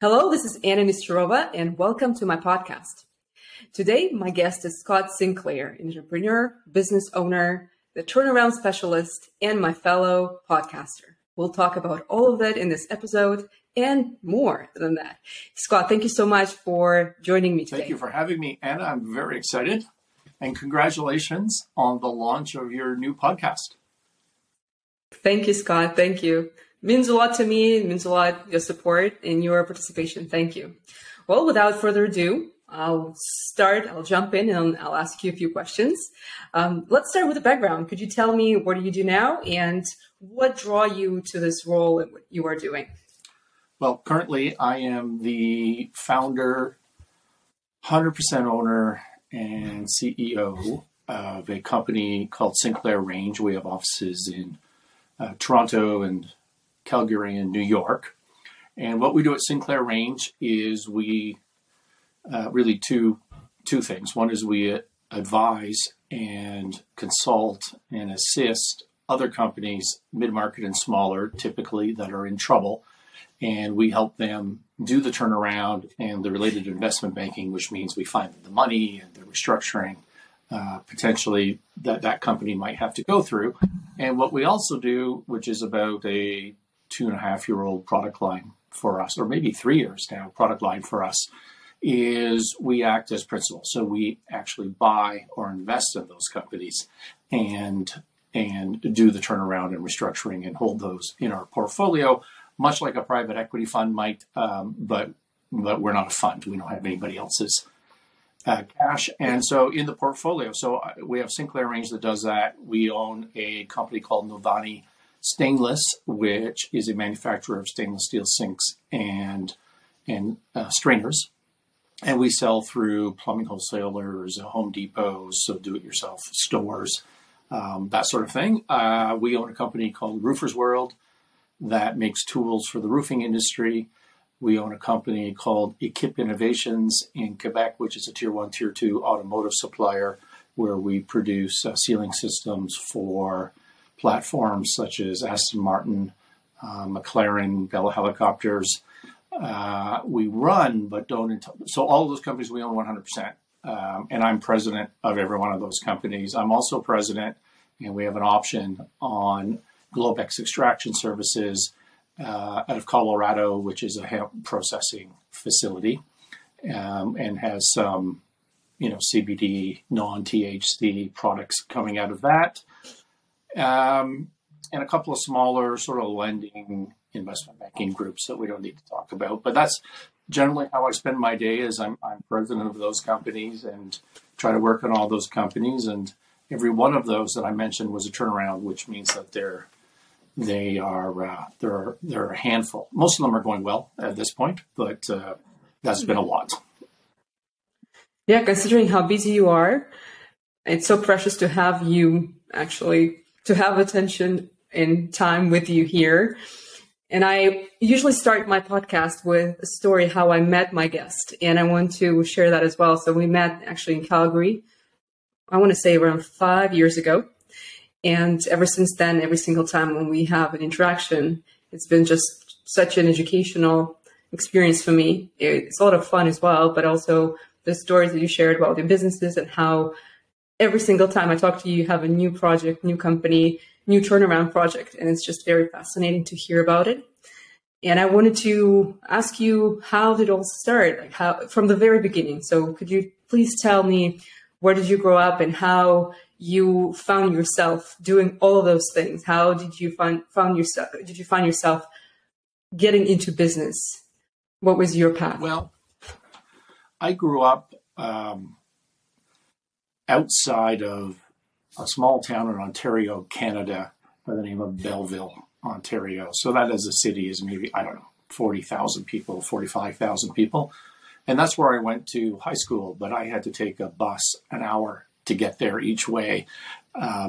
Hello, this is Anna Nisturova, and welcome to my podcast. Today, my guest is Scott Sinclair, entrepreneur, business owner, the turnaround specialist, and my fellow podcaster. We'll talk about all of that in this episode and more than that. Scott, thank you so much for joining me today. Thank you for having me, Anna. I'm very excited, and congratulations on the launch of your new podcast. Thank you, Scott. Thank you. Means a lot to me. It means a lot, your support and your participation. Thank you. Well, without further ado, I'll jump in and I'll ask you a few questions. Let's start with the background. Could you tell me what do you do now and what draw you to this role and what you are doing? Well, currently I am the founder, 100% owner and CEO of a company called Sinclair Range. We have offices in Toronto and Calgary and New York. And what we do at Sinclair Range is we really two things. One is we advise and consult and assist other companies, mid-market and smaller, typically that are in trouble. And we help them do the turnaround and the related investment banking, which means we find the money and the restructuring potentially that company might have to go through. And what we also do, which is about a 2.5-year-old product line for us, or maybe 3 years now, product line for us, is we act as principal. So we actually buy or invest in those companies and do the turnaround and restructuring and hold those in our portfolio, much like a private equity fund might, but we're not a fund. We don't have anybody else's cash. And so in the portfolio, so we have Sinclair Range that does that. We own a company called Novani Stainless, which is a manufacturer of stainless steel sinks and strainers. And we sell through plumbing wholesalers, Home Depots, so do-it-yourself stores, that sort of thing. We own a company called Roofers World that makes tools for the roofing industry. We own a company called Equip Innovations in Quebec, which is a tier one, tier two automotive supplier, where we produce sealing systems for platforms such as Aston Martin, McLaren, Bell Helicopters. We run, but don't. So all of those companies we own 100%. And I'm president of every one of those companies. I'm also president, and we have an option on Globex Extraction Services out of Colorado, which is a hemp processing facility, and has some, CBD, non-THC products coming out of that. And a couple of smaller sort of lending investment banking groups that we don't need to talk about. But that's generally how I spend my day is I'm president of those companies and try to work on all those companies. And every one of those that I mentioned was a turnaround, which means that there are a handful. Most of them are going well at this point, but that's been a lot. Yeah, considering how busy you are, it's so precious to have you actually, to have attention and time with you here. And I usually start my podcast with a story how I met my guest, and I want to share that as well. So we met actually in Calgary, I want to say around 5 years ago. And ever since then, every single time when we have an interaction, it's been just such an educational experience for me. It's a lot of fun as well, but also the stories that you shared about your businesses and how every single time I talk to you, you have a new project, new company, new turnaround project. And it's just very fascinating to hear about it. And I wanted to ask you, how did it all start? Like how, from the very beginning. So could you please tell me, where did you grow up and how you found yourself doing all of those things? How did you find yourself getting into business? What was your path? Well, I grew up outside of a small town in Ontario, Canada, by the name of Belleville, Ontario. So that as a city is maybe, 40,000 people, 45,000 people. And that's where I went to high school, but I had to take a bus an hour to get there each way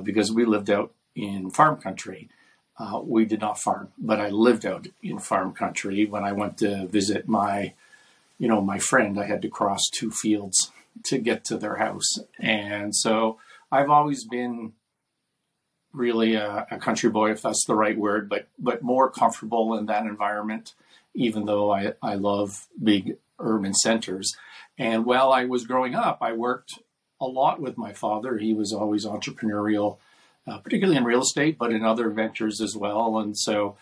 because we lived out in farm country. We did not farm, but I lived out in farm country. When I went to visit my friend, I had to cross two fields to get to their house. And so I've always been really a country boy, if that's the right word, but more comfortable in that environment. even though I love big urban centers. And while I was growing up, I worked a lot with my father. He was always entrepreneurial, particularly in real estate, but in other ventures as well. And so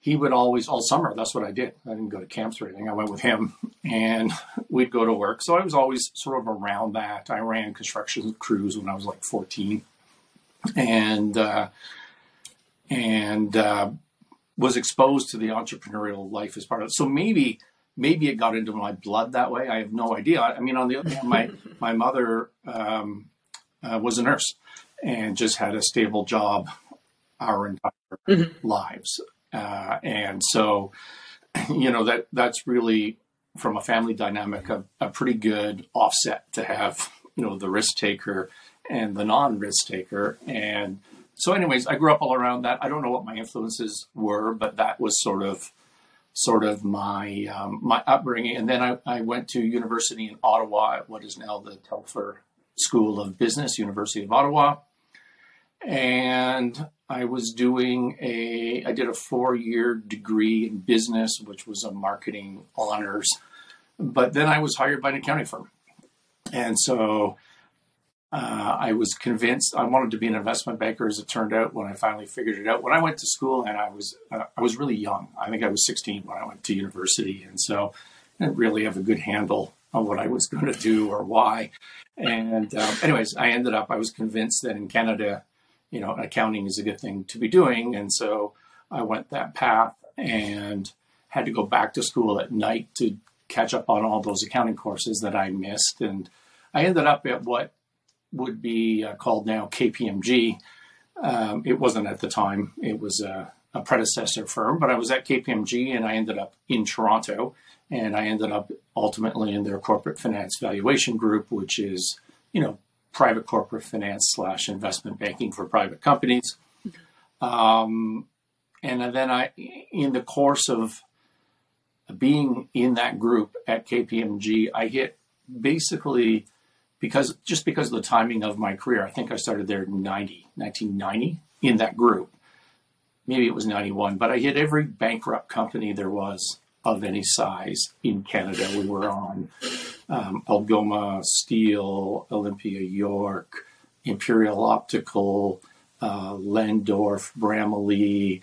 he would always, all summer, that's what I did. I didn't go to camps or anything. I went with him and we'd go to work. So I was always sort of around that. I ran construction crews when I was like 14 and was exposed to the entrepreneurial life as part of it. So maybe it got into my blood that way. I have no idea. I mean, on the other hand, my mother was a nurse and just had a stable job our entire lives. And so, you know, that's really, from a family dynamic, a pretty good offset to have, you know, the risk taker and the non-risk taker. And so anyways, I grew up all around that. I don't know what my influences were, but that was sort of my my upbringing. And then I went to university in Ottawa at what is now the Telfer School of Business, University of Ottawa. And I was doing I did a 4-year degree in business, which was a marketing honors. But then I was hired by an accounting firm. And so I was convinced I wanted to be an investment banker, as it turned out, when I finally figured it out. When I went to school, and I was really young. I think I was 16 when I went to university. And so I didn't really have a good handle on what I was going to do or why. And anyways, I was convinced that in Canada, you know, accounting is a good thing to be doing. And so I went that path and had to go back to school at night to catch up on all those accounting courses that I missed. And I ended up at what would be called now KPMG. It wasn't at the time. It was a predecessor firm, but I was at KPMG and I ended up in Toronto, and I ended up ultimately in their corporate finance valuation group, which is, you know, private corporate finance / investment banking for private companies. And then in the course of being in that group at KPMG, I hit basically, because of the timing of my career, I think I started there in 1990 in that group. Maybe it was 91, but I hit every bankrupt company there was of any size in Canada. We were on Algoma Steel, Olympia York, Imperial Optical, Lendorf, Bramley,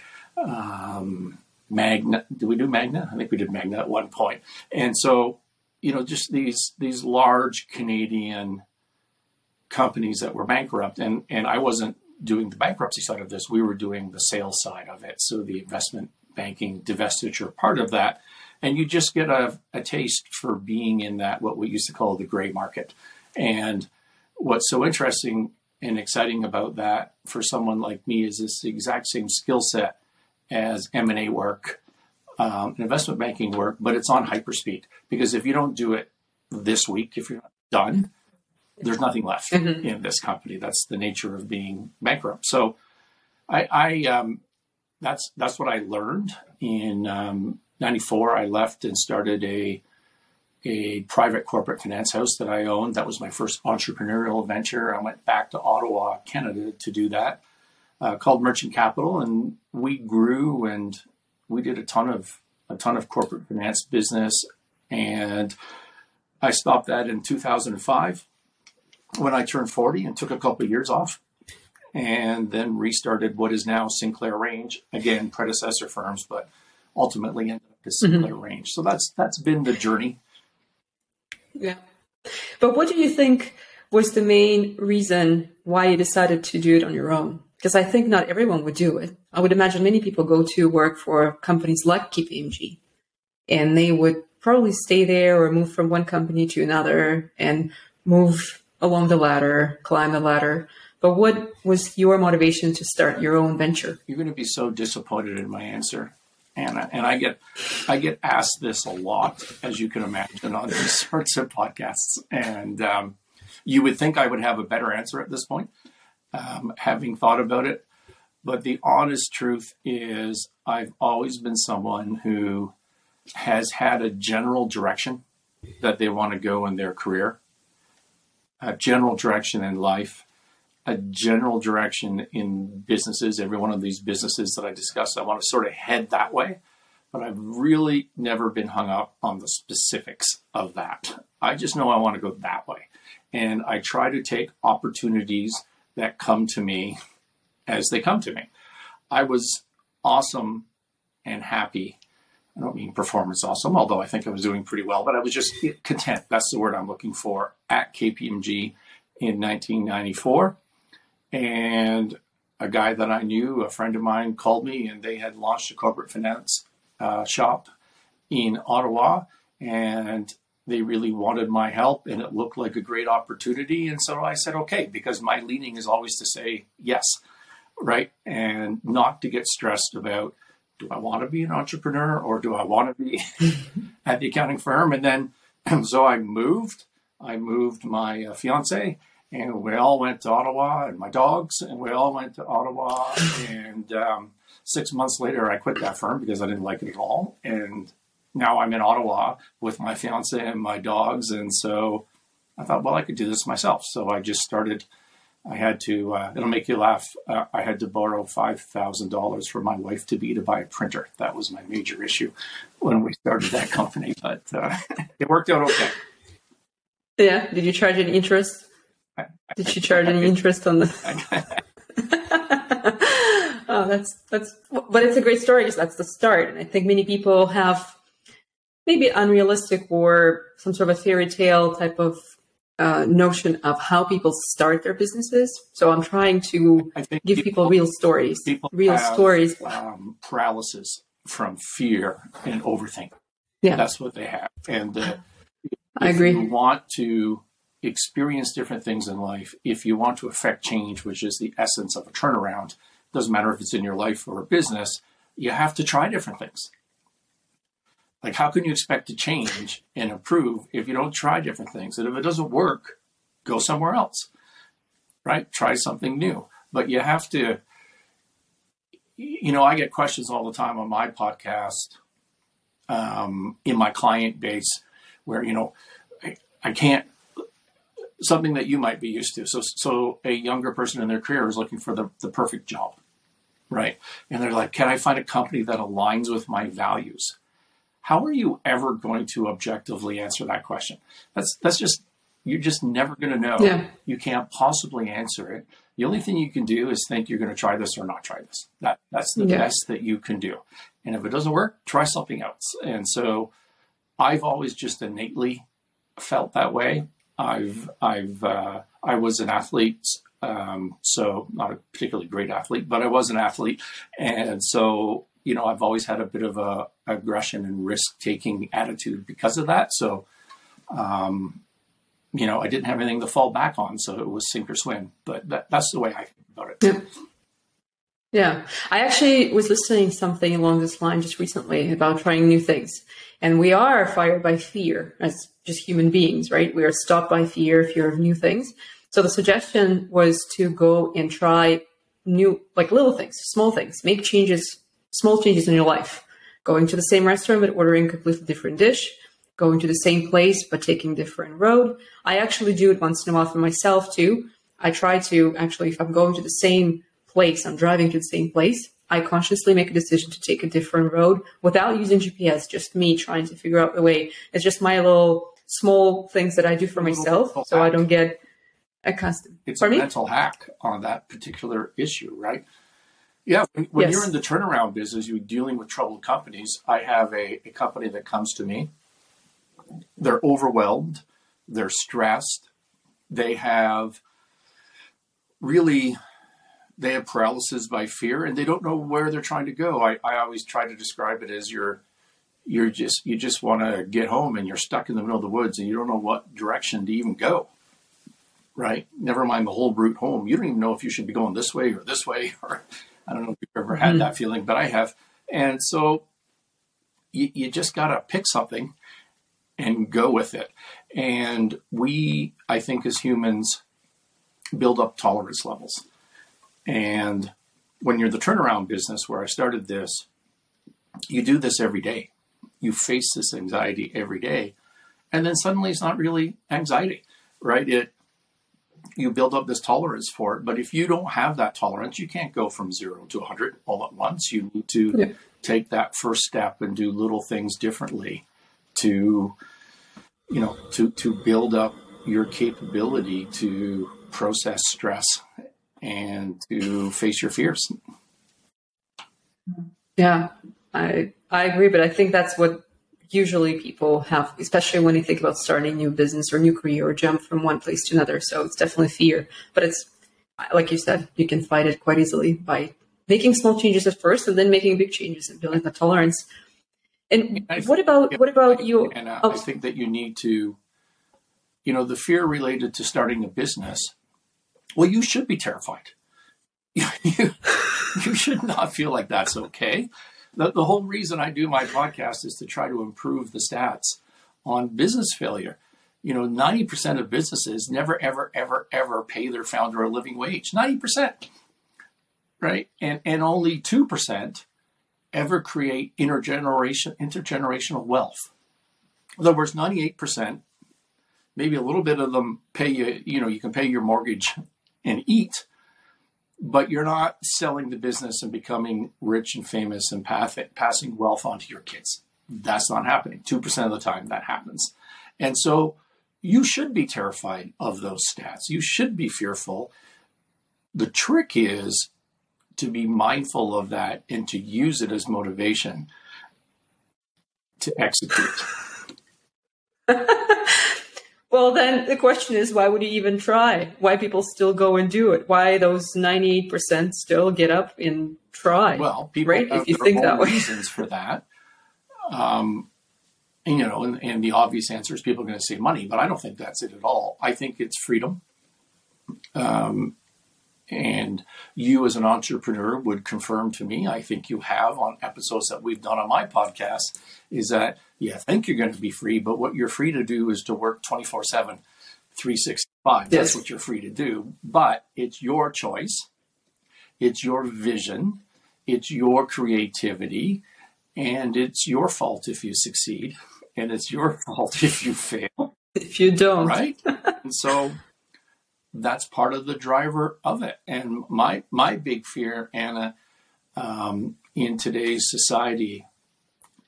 Magna. Did we do Magna? I think we did Magna at one point. And so, you know, just these large Canadian companies that were bankrupt. And I wasn't doing the bankruptcy side of this. We were doing the sales side of it. So the investment banking divestiture part of that. And you just get a taste for being in that, what we used to call the gray market. And what's so interesting and exciting about that for someone like me is it's the exact same skill set as M&A work, investment banking work, but it's on hyperspeed. Because if you don't do it this week, if you're not done, there's nothing left in this company. That's the nature of being bankrupt. So that's what I learned in 1994, I left and started a private corporate finance house that I owned. That was my first entrepreneurial venture. I went back to Ottawa, Canada, to do that, called Merchant Capital, and we grew and we did a ton of corporate finance business. And I stopped that in 2005 when I turned 40 and took a couple of years off, and then restarted what is now Sinclair Range, again predecessor firms, but ultimately ended up to Sinclair Range. So that's been the journey. Yeah. But what do you think was the main reason why you decided to do it on your own? Because I think not everyone would do it. I would imagine many people go to work for companies like KPMG, and they would probably stay there or move from one company to another and move along the ladder, climb the ladder. But what was your motivation to start your own venture? You're going to be so disappointed in my answer, Anna. And I get asked this a lot, as you can imagine, on these sorts of podcasts. And you would think I would have a better answer at this point, having thought about it. But the honest truth is I've always been someone who has had a general direction that they want to go in their career, a general direction in life, a general direction in businesses. Every one of these businesses that I discussed, I want to sort of head that way. but I've really never been hung up on the specifics of that. I just know I want to go that way. And I try to take opportunities that come to me as they come to me. I was awesome and happy. I don't mean performance awesome, although I think I was doing pretty well, but I was just content. That's the word I'm looking for at KPMG in 1994. And a guy that I knew, a friend of mine, called me, and they had launched a corporate finance shop in Ottawa, and they really wanted my help, and it looked like a great opportunity. And so I said, okay, because my leaning is always to say yes, right? And not to get stressed about, do I want to be an entrepreneur or do I want to be at the accounting firm? And then, so I moved my fiance, and we all went to Ottawa, and my dogs, and we all went to Ottawa. And 6 months later, I quit that firm because I didn't like it at all. And now I'm in Ottawa with my fiance and my dogs. And so I thought, well, I could do this myself. So I just started. I had to, it'll make you laugh. I had to borrow $5,000 from my wife to buy a printer. That was my major issue when we started that company, but it worked out okay. Yeah. Did you charge any interest? Did she charge any interest on this? Oh, that's. But it's a great story because that's the start. And I think many people have maybe unrealistic or some sort of a fairy tale type of notion of how people start their businesses. So I'm trying to give people real stories. People have paralysis from fear and overthinking. Yeah, that's what they have. And I agree. You want to experience different things in life, if you want to affect change, which is the essence of a turnaround, doesn't matter if it's in your life or a business, you have to try different things. Like, how can you expect to change and improve if you don't try different things? And if it doesn't work, go somewhere else, right? Try something new. But you have to, you know, I get questions all the time on my podcast, in my client base where, you know, I can't, something that you might be used to. So a younger person in their career is looking for the perfect job, right? And they're like, can I find a company that aligns with my values? How are you ever going to objectively answer that question? That's just, you're just never going to know. Yeah. You can't possibly answer it. The only thing you can do is think you're going to try this or not try this. That's the best that you can do. And if it doesn't work, try something else. And so I've always just innately felt that way. I was an athlete, so not a particularly great athlete, but I was an athlete. And so, you know, I've always had a bit of a aggression and risk-taking attitude because of that. So, you know, I didn't have anything to fall back on, so it was sink or swim. But that's the way I think about it. Yeah. Yeah. I actually was listening to something along this line just recently about trying new things. And we are fired by fear as just human beings, right? We are stopped by fear of new things. So the suggestion was to go and try new, like little things, small things, make changes, small changes in your life. Going to the same restaurant, but ordering a completely different dish, going to the same place, but taking different road. I actually do it once in a while for myself too. I try to actually, if I'm going to the same place, I'm driving to the same place, I consciously make a decision to take a different road without using GPS, just me trying to figure out the way. It's just my little small things that I do for myself so hack. I don't get accustomed. It's a mental hack on that particular issue, right? Yeah. When yes. You're in the turnaround business, you're dealing with troubled companies. I have a company that comes to me. They're overwhelmed. They're stressed. They have paralysis by fear, and they don't know where they're trying to go. I always try to describe it as you just want to get home, and you're stuck in the middle of the woods, and you don't know what direction to even go, right? Never mind the whole route home. You don't even know if you should be going this way or this way, or I don't know if you've ever had that feeling, but I have. And so you just got to pick something and go with it. And we, I think as humans, build up tolerance levels. And when you're in the turnaround business, where I started this, you do this every day. You face this anxiety every day. And then suddenly it's not really anxiety, right? It you build up this tolerance for it. But if you don't have that tolerance, you can't go from 0 to 100 all at once. You need to take that first step and do little things differently to, you know, to build up your capability to process stress and to face your fears. Yeah, I agree. But I think that's what usually people have, especially when you think about starting a new business or new career or jump from one place to another. So it's definitely fear, but it's like you said, you can fight it quite easily by making small changes at first and then making big changes and building the tolerance. And what about you? And I think that you need to, you know, the fear related to starting a business, well, you should be terrified. You should not feel like that's okay. The whole reason I do my podcast is to try to improve the stats on business failure. You know, 90% of businesses never, ever, ever, ever pay their founder a living wage. 90%, right? And only 2% ever create intergenerational wealth. In other words, 98%, maybe a little bit of them pay you, you know, you can pay your mortgage and eat, but you're not selling the business and becoming rich and famous and passing wealth on to your kids. That's not happening. 2% of the time that happens. And so you should be terrified of those stats. You should be fearful. The trick is to be mindful of that and to use it as motivation to execute. Well, then the question is, why would you even try? Why people still go and do it? Why those 98% still get up and try? Well, people right? have if you their think own that way. Reasons for that. And, you know, and the obvious answer is people are going to say money, but I don't think that's it at all. I think it's freedom. And you as an entrepreneur would confirm to me, I think you have on episodes that we've done on my podcast, is that you think you're going to be free, but what you're free to do is to work 24/7, 365. That's what you're free to do, but it's your choice. It's your vision. It's your creativity. And it's your fault if you succeed. And it's your fault if you fail. If you don't. Right? And so that's part of the driver of it. And my big fear, Anna, in today's society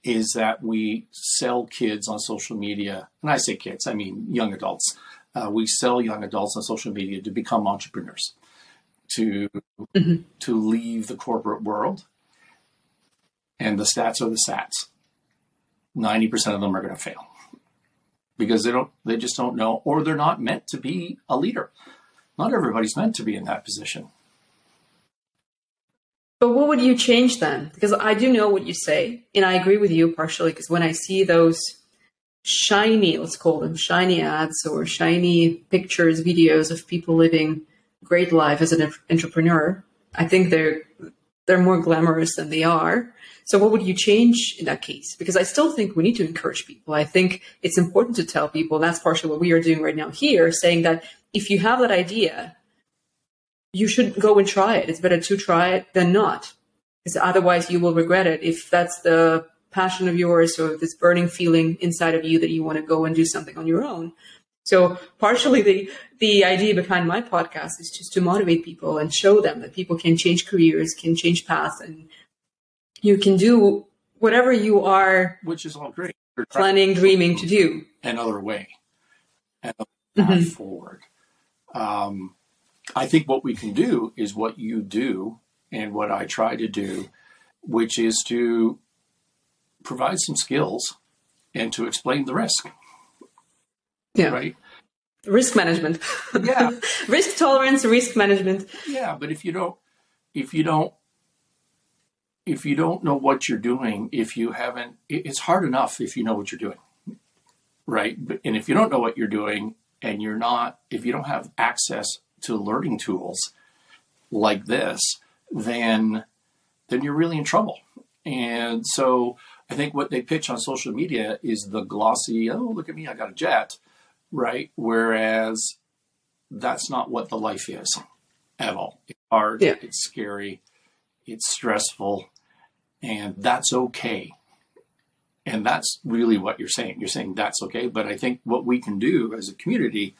is that we sell kids on social media. And I say kids, I mean young adults. We sell young adults on social media to become entrepreneurs, to leave the corporate world. And the stats are the stats. 90% of them are going to fail. Because they just don't know, or they're not meant to be a leader. Not everybody's meant to be in that position. But what would you change then? Because I do know what you say, and I agree with you partially, because when I see those shiny, let's call them shiny ads or shiny pictures, videos of people living great life as an entrepreneur, I think they're more glamorous than they are. So what would you change in that case? Because I still think we need to encourage people. I think it's important to tell people, and that's partially what we are doing right now here, saying that if you have that idea, you should go and try it. It's better to try it than not, because otherwise you will regret it. If that's the passion of yours or this burning feeling inside of you that you want to go and do something on your own. So partially the idea behind my podcast is just to motivate people and show them that people can change careers, can change paths, and you can do whatever you are, which is all great, you're planning, dreaming to do. Another way, another path forward. I think what we can do is what you do and what I try to do, which is to provide some skills and to explain the risk. Yeah. Right? Risk management. Yeah. Risk tolerance, risk management. Yeah, but if you don't know what you're doing, it's hard enough if you know what you're doing. Right? And if you don't know what you're doing and if you don't have access to learning tools like this, then you're really in trouble. And so I think what they pitch on social media is the glossy, oh, look at me, I got a jet. Right? Whereas that's not what the life is at all. It's hard. Yeah. It's scary. It's stressful. And that's okay. And that's really what you're saying. You're saying that's okay. But I think what we can do as a community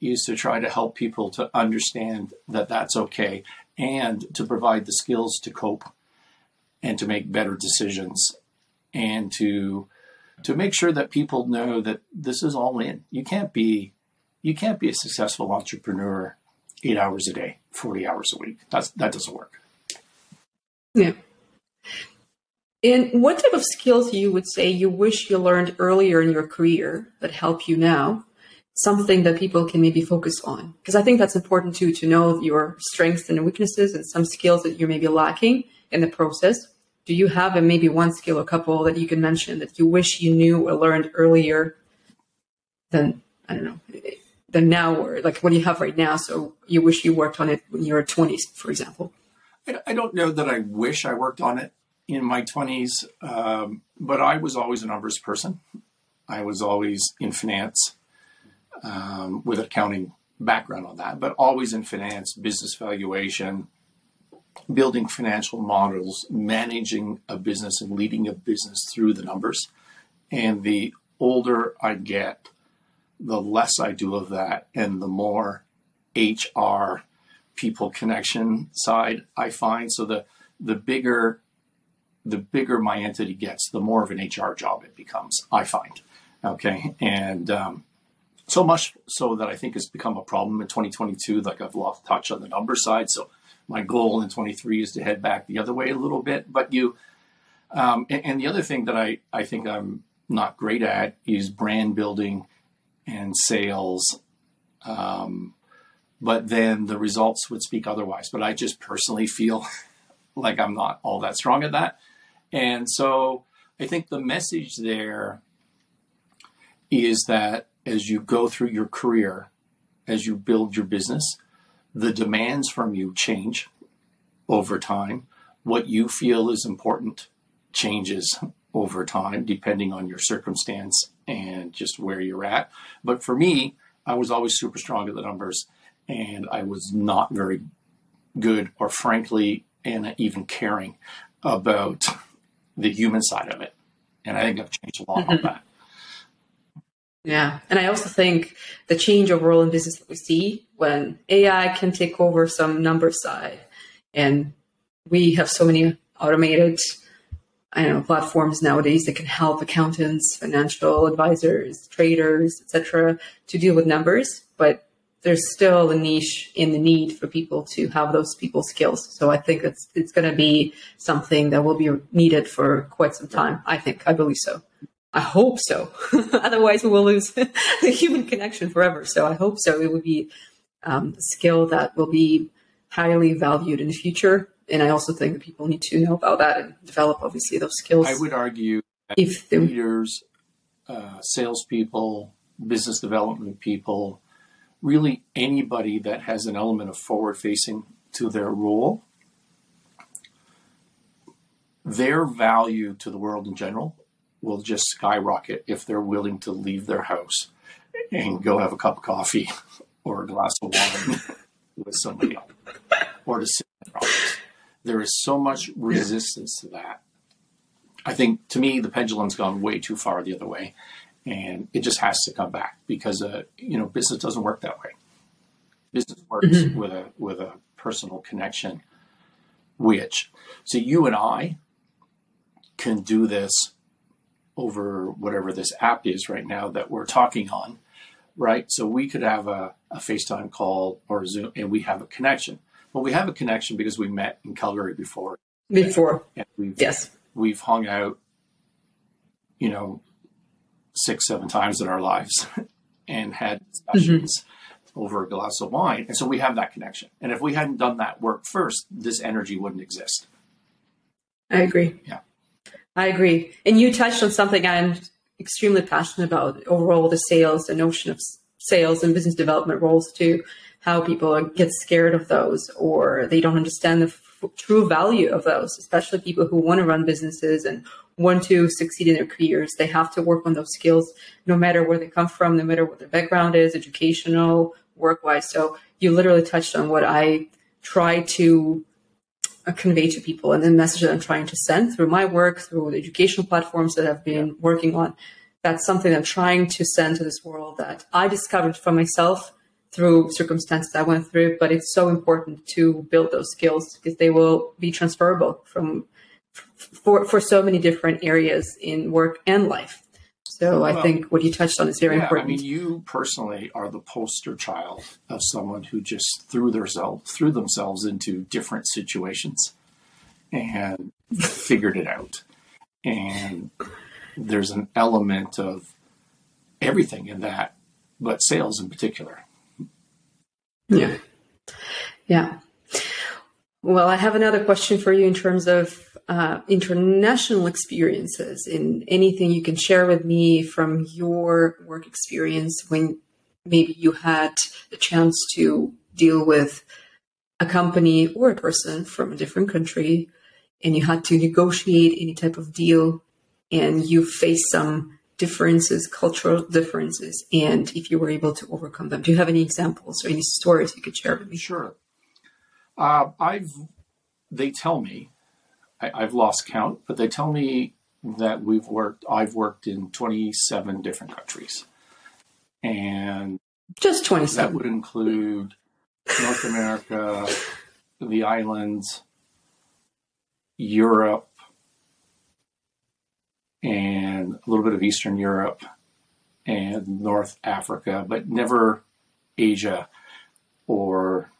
is to try to help people to understand that that's okay and to provide the skills to cope and to make better decisions and to make sure that people know that this is all in. You can't be a successful entrepreneur 8 hours a day, 40 hours a week. That doesn't work. Yeah. And what type of skills you would say you wish you learned earlier in your career that help you now? Something that people can maybe focus on? Because I think that's important too, to know your strengths and weaknesses and some skills that you're maybe lacking in the process. Do you have maybe one skill or couple that you can mention that you wish you knew or learned earlier than, I don't know, than now, or like what you have right now? So you wish you worked on it when you were 20s, for example. I don't know that I wish I worked on it in my 20s, but I was always a numbers person. I was always in finance with accounting background on that, but always in finance, business valuation, building financial models, managing a business and leading a business through the numbers. And the older I get, the less I do of that and the more HR people connection side I find. So the bigger my entity gets, the more of an HR job it becomes, I find. Okay. And so much so that I think has become a problem in 2022, like I've lost touch on the number side. So my goal in 23 is to head back the other way a little bit. But you, and the other thing that I think I'm not great at is brand building and sales. But then the results would speak otherwise. But I just personally feel like I'm not all that strong at that. And so I think the message there is that as you go through your career, as you build your business, the demands from you change over time. What you feel is important changes over time, depending on your circumstance and just where you're at. But for me, I was always super strong at the numbers, and I was not very good or frankly, and even caring about the human side of it. And I think I've changed a lot on that. Yeah. And I also think the change overall in business that we see when AI can take over some number side, and we have so many automated, platforms nowadays that can help accountants, financial advisors, traders, et cetera, to deal with numbers. But there's still a niche in the need for people to have those people skills. So I think it's going to be something that will be needed for quite some time. I believe so. I hope so. Otherwise, we will lose the human connection forever. So I hope so. It will be a skill that will be highly valued in the future. And I also think that people need to know about that and develop, obviously, those skills. I would argue that if leaders, salespeople, business development people, really anybody that has an element of forward-facing to their role, their value to the world in general will just skyrocket if they're willing to leave their house and go have a cup of coffee or a glass of wine with somebody else or to sit in their office. There is so much resistance to that. I think, to me, the pendulum's gone way too far the other way, and it just has to come back because, business doesn't work that way. Business works with a personal connection, so you and I can do this over whatever this app is right now that we're talking on, right? So we could have a FaceTime call or Zoom, and we have a connection. Well, we have a connection because we met in Calgary before. And we've hung out, 6-7 times in our lives and had discussions over a glass of wine. And so we have that connection. And if we hadn't done that work first, this energy wouldn't exist. I agree. Yeah. I agree. And you touched on something I'm extremely passionate about overall, the notion of sales and business development roles too, how people get scared of those, or they don't understand the true value of those, especially people who want to run businesses and want to succeed in their careers. They have to work on those skills, no matter where they come from, no matter what their background is, educational, work-wise. So you literally touched on what I try to convey to people and the message that I'm trying to send through my work, through the educational platforms that I've been working on. That's something I'm trying to send to this world that I discovered for myself through circumstances I went through, but it's so important to build those skills because they will be transferable for so many different areas in work and life. So I think what you touched on is very important. I mean, you personally are the poster child of someone who just threw themselves into different situations and figured it out. And there's an element of everything in that, but sales in particular. Yeah. Yeah. Well, I have another question for you in terms of international experiences and anything you can share with me from your work experience when maybe you had a chance to deal with a company or a person from a different country and you had to negotiate any type of deal and you faced some differences, cultural differences, and if you were able to overcome them. Do you have any examples or any stories you could share with me? Sure. They tell me, I've lost count, but they tell me that I've worked in 27 different countries. And just 27. That would include North America, the islands, Europe, and a little bit of Eastern Europe and North Africa, but never Asia or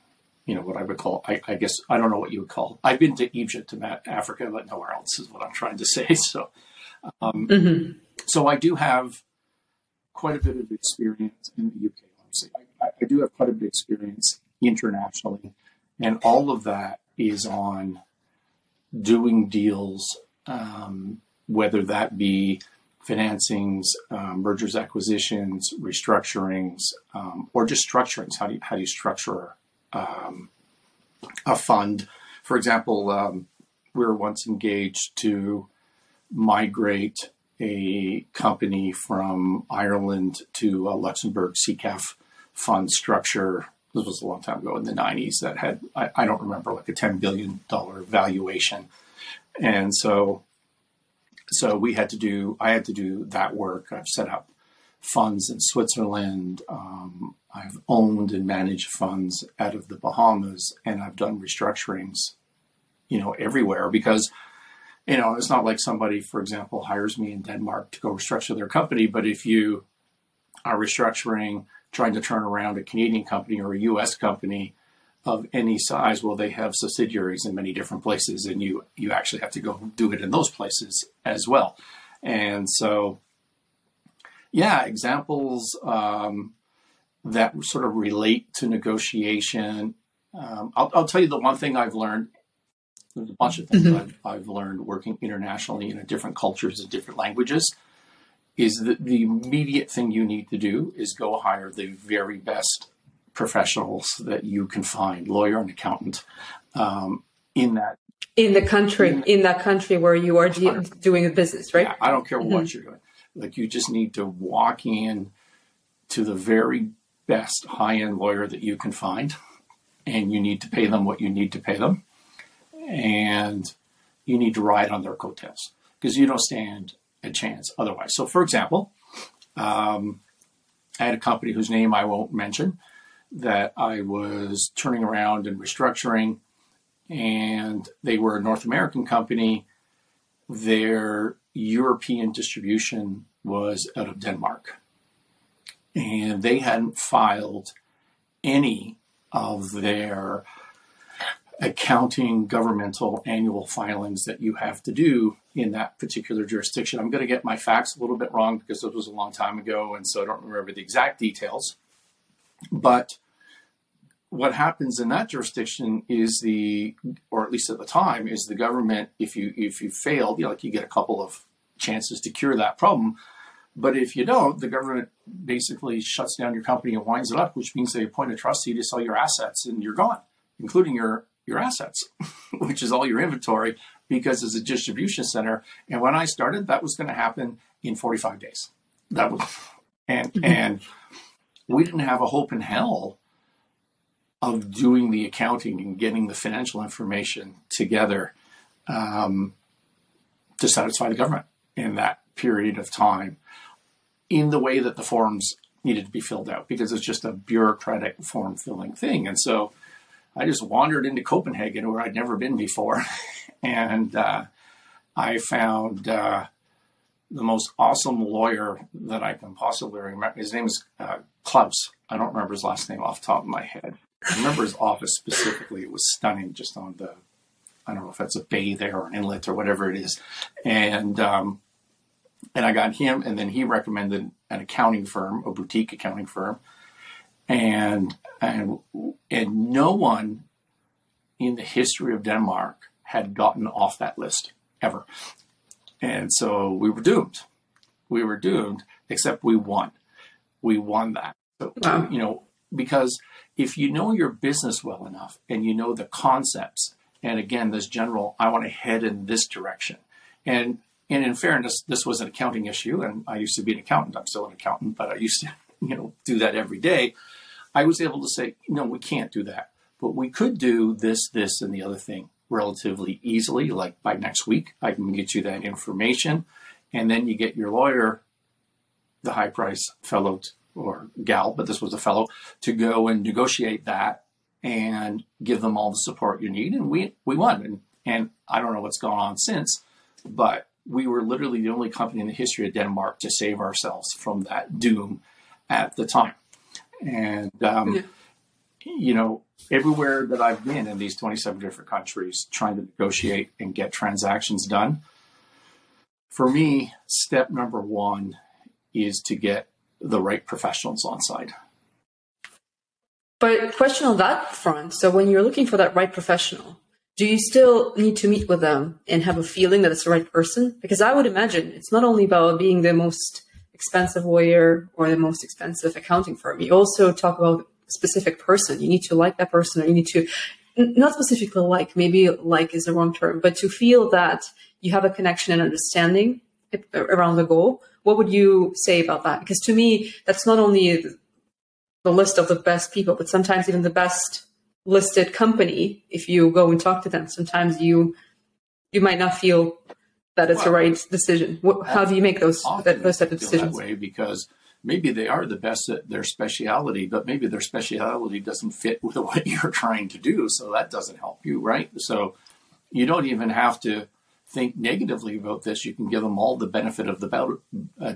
what I would call, I guess, I don't know what you would call. I've been to Egypt, to Africa, but nowhere else is what I'm trying to say. So, so I do have quite a bit of experience in the UK. Obviously, I do have quite a bit of experience internationally, and all of that is on doing deals, whether that be financings, mergers, acquisitions, restructurings, or just structurings. How do you structure a fund? For example, we were once engaged to migrate a company from Ireland to a Luxembourg SICAF fund structure. This was a long time ago in the 90s that had, I don't remember, like a $10 billion valuation. And so I had to do that work. I've set up funds in Switzerland. I've owned and managed funds out of the Bahamas, and I've done restructurings, everywhere because, it's not like somebody, for example, hires me in Denmark to go restructure their company. But if you are restructuring, trying to turn around a Canadian company or a U.S. company of any size, well, they have subsidiaries in many different places, and you actually have to go do it in those places as well. And so, examples that sort of relate to negotiation. I'll tell you the one thing I've learned. There's a bunch of things I've learned working internationally in different cultures and different languages is that the immediate thing you need to do is go hire the very best professionals that you can find, lawyer and accountant, in that country where you are doing a business, right? Yeah, I don't care what you're doing. Like, you just need to walk in to the very best high-end lawyer that you can find, and you need to pay them what you need to pay them, and you need to ride on their coattails because you don't stand a chance otherwise. So, for example, I had a company whose name I won't mention that I was turning around and restructuring, and they were a North American company. Their European distribution was out of Denmark, and they hadn't filed any of their accounting governmental annual filings that you have to do in that particular jurisdiction. I'm going to get my facts a little bit wrong because it was a long time ago, and so I don't remember the exact details. But what happens in that jurisdiction is or at least at the time, is the government, if you fail, like, you get a couple of chances to cure that problem. But if you don't, the government basically shuts down your company and winds it up, which means they appoint a trustee to sell your assets, and you're gone, including your assets, which is all your inventory, because it's a distribution center. And when I started, that was going to happen in 45 days. That was, and we didn't have a hope in hell of doing the accounting and getting the financial information together to satisfy the government in that period of time in the way that the forms needed to be filled out because it's just a bureaucratic form filling thing. And so I just wandered into Copenhagen, where I'd never been before. And I found the most awesome lawyer that I can possibly remember. His name is Klaus. I don't remember his last name off the top of my head. I remember his office specifically. It was stunning, just on the, I don't know if that's a bay there or an inlet or whatever it is. And I got him, and then he recommended an accounting firm, a boutique accounting firm. And no one in the history of Denmark had gotten off that list ever. And so we were doomed. We were doomed, except we won. We won that. So, wow. You know, because if you know your business well enough and you know the concepts, and again, this general, I want to head in this direction. And in fairness, this was an accounting issue, and I used to be an accountant. I'm still an accountant, but I used to, you know, do that every day. I was able to say, no, we can't do that, but we could do this, this, and the other thing relatively easily. Like by next week, I can get you that information, and then you get your lawyer, the high price fellow or gal, but this was a fellow, to go and negotiate that and give them all the support you need. And we won. And I don't know what's gone on since, but we were literally the only company in the history of Denmark to save ourselves from that doom at the time. And, you know, everywhere that I've been in these 27 different countries trying to negotiate and get transactions done, for me, step number one is to get the right professionals on side. But question on that front, so when you're looking for that right professional, do you still need to meet with them and have a feeling that it's the right person? Because I would imagine it's not only about being the most expensive lawyer or the most expensive accounting firm. You also talk about a specific person. You need to like that person, or you need to, not specifically like, maybe like is the wrong term, but to feel that you have a connection and understanding around the goal. What would you say about that? Because to me, that's not only the list of the best people, but sometimes even the best listed company. If you go and talk to them, sometimes you might not feel that it's the right decision. How do you make those type of decisions? That way, because maybe they are the best at their speciality, but maybe their speciality doesn't fit with what you're trying to do. So that doesn't help you, right? So you don't even have to think negatively about this. You can give them all the benefit of the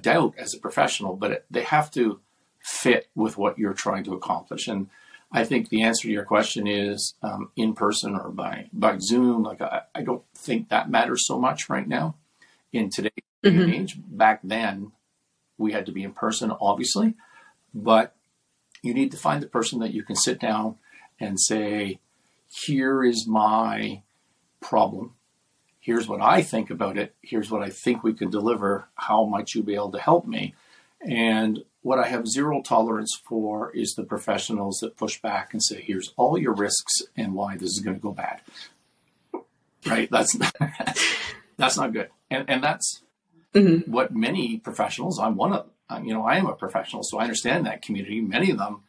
doubt as a professional, but they have to fit with what you're trying to accomplish. And I think the answer to your question is in person or by Zoom. Like I don't think that matters so much right now in today's age. Back then, we had to be in person, obviously, but you need to find the person that you can sit down and say, here is my problem. Here's what I think about it. Here's what I think we can deliver. How might you be able to help me? And what I have zero tolerance for is the professionals that push back and say, here's all your risks and why this is going to go bad. Right? That's not good. And that's what many professionals, I'm one of them, you know, I am a professional, so I understand that community. Many of them,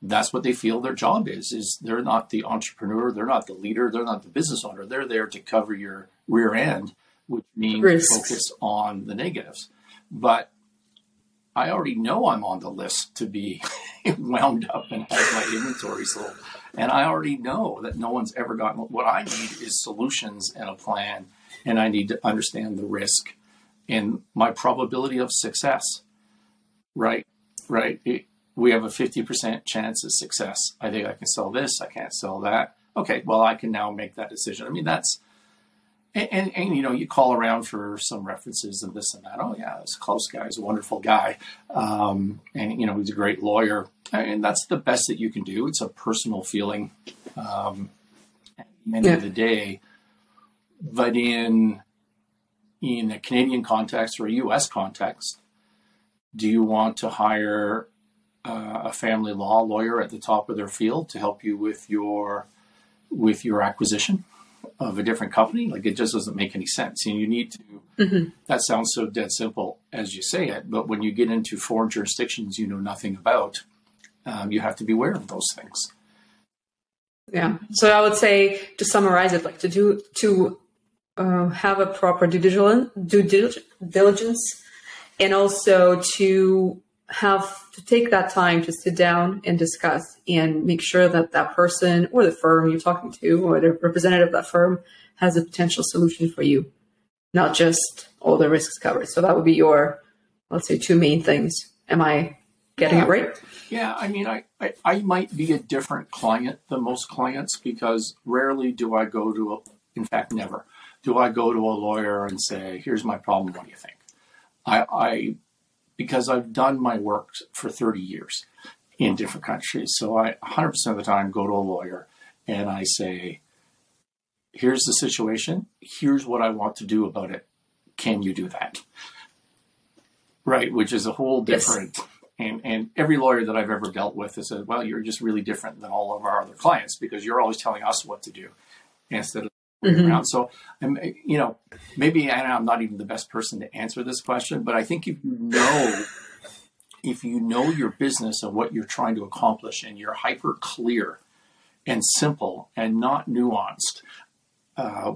that's what they feel their job is they're not the entrepreneur. They're not the leader. They're not the business owner. They're there to cover your rear end, which means focus on the negatives. But I already know I'm on the list to be wound up and have my inventory sold. And I already know that no one's ever gotten what I need is solutions and a plan. And I need to understand the risk and my probability of success. Right. We have a 50% chance of success. I think I can sell this. I can't sell that. Okay. Well, I can now make that decision. I mean, that's, and you know, you call around for some references and this and that. Oh yeah, this Klaus guy is a wonderful guy. And you know, he's a great lawyer. I mean, that's the best that you can do. It's a personal feeling. At the end of the day, but in a Canadian context or a US context, do you want to hire a family law lawyer at the top of their field to help you with your acquisition of a different company? Like it just doesn't make any sense. And you need to, that sounds so dead simple as you say it, but when you get into foreign jurisdictions, you know nothing about, you have to be aware of those things. Yeah. So I would say to summarize it, like to have a proper due diligence and also to have to take that time to sit down and discuss and make sure that that person or the firm you're talking to or the representative of that firm has a potential solution for you, not just all the risks covered. So that would be your, let's say, two main things. Am I getting it right? Yeah, I mean, I might be a different client than most clients because rarely do I go to, in fact, never do I go to a lawyer and say, here's my problem, what do you think? Because I've done my work for 30 years in different countries. So I 100% of the time go to a lawyer and I say, here's the situation. Here's what I want to do about it. Can you do that? Right, which is a whole different... Yes. And every lawyer that I've ever dealt with has said, well, you're just really different than all of our other clients because you're always telling us what to do instead of around. So, you know, maybe Anna, I'm not even the best person to answer this question, but I think if you know your business and what you're trying to accomplish and you're hyper clear and simple and not nuanced,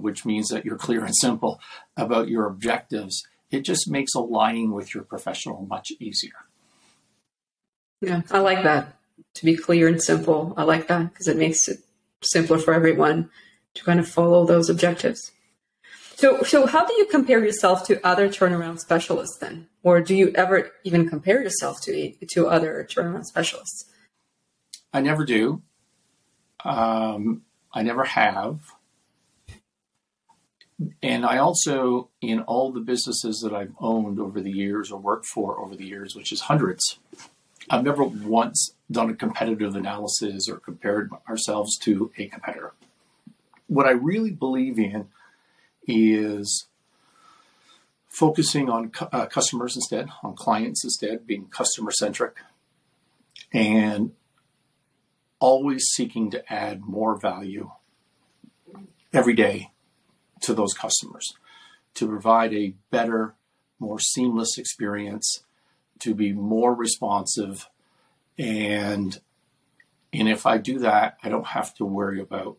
which means that you're clear and simple about your objectives, it just makes aligning with your professional much easier. Yeah, I like that. To be clear and simple, I like that because it makes it simpler for everyone to kind of follow those objectives. So how do you compare yourself to other turnaround specialists then? Or do you ever even compare yourself to other turnaround specialists? I never do. I never have. And I also, in all the businesses that I've owned over the years or worked for over the years, which is hundreds, I've never once done a competitive analysis or compared ourselves to a competitor. What I really believe in is focusing on customers instead, on clients instead, being customer-centric, and always seeking to add more value every day to those customers, to provide a better, more seamless experience, to be more responsive. And if I do that, I don't have to worry about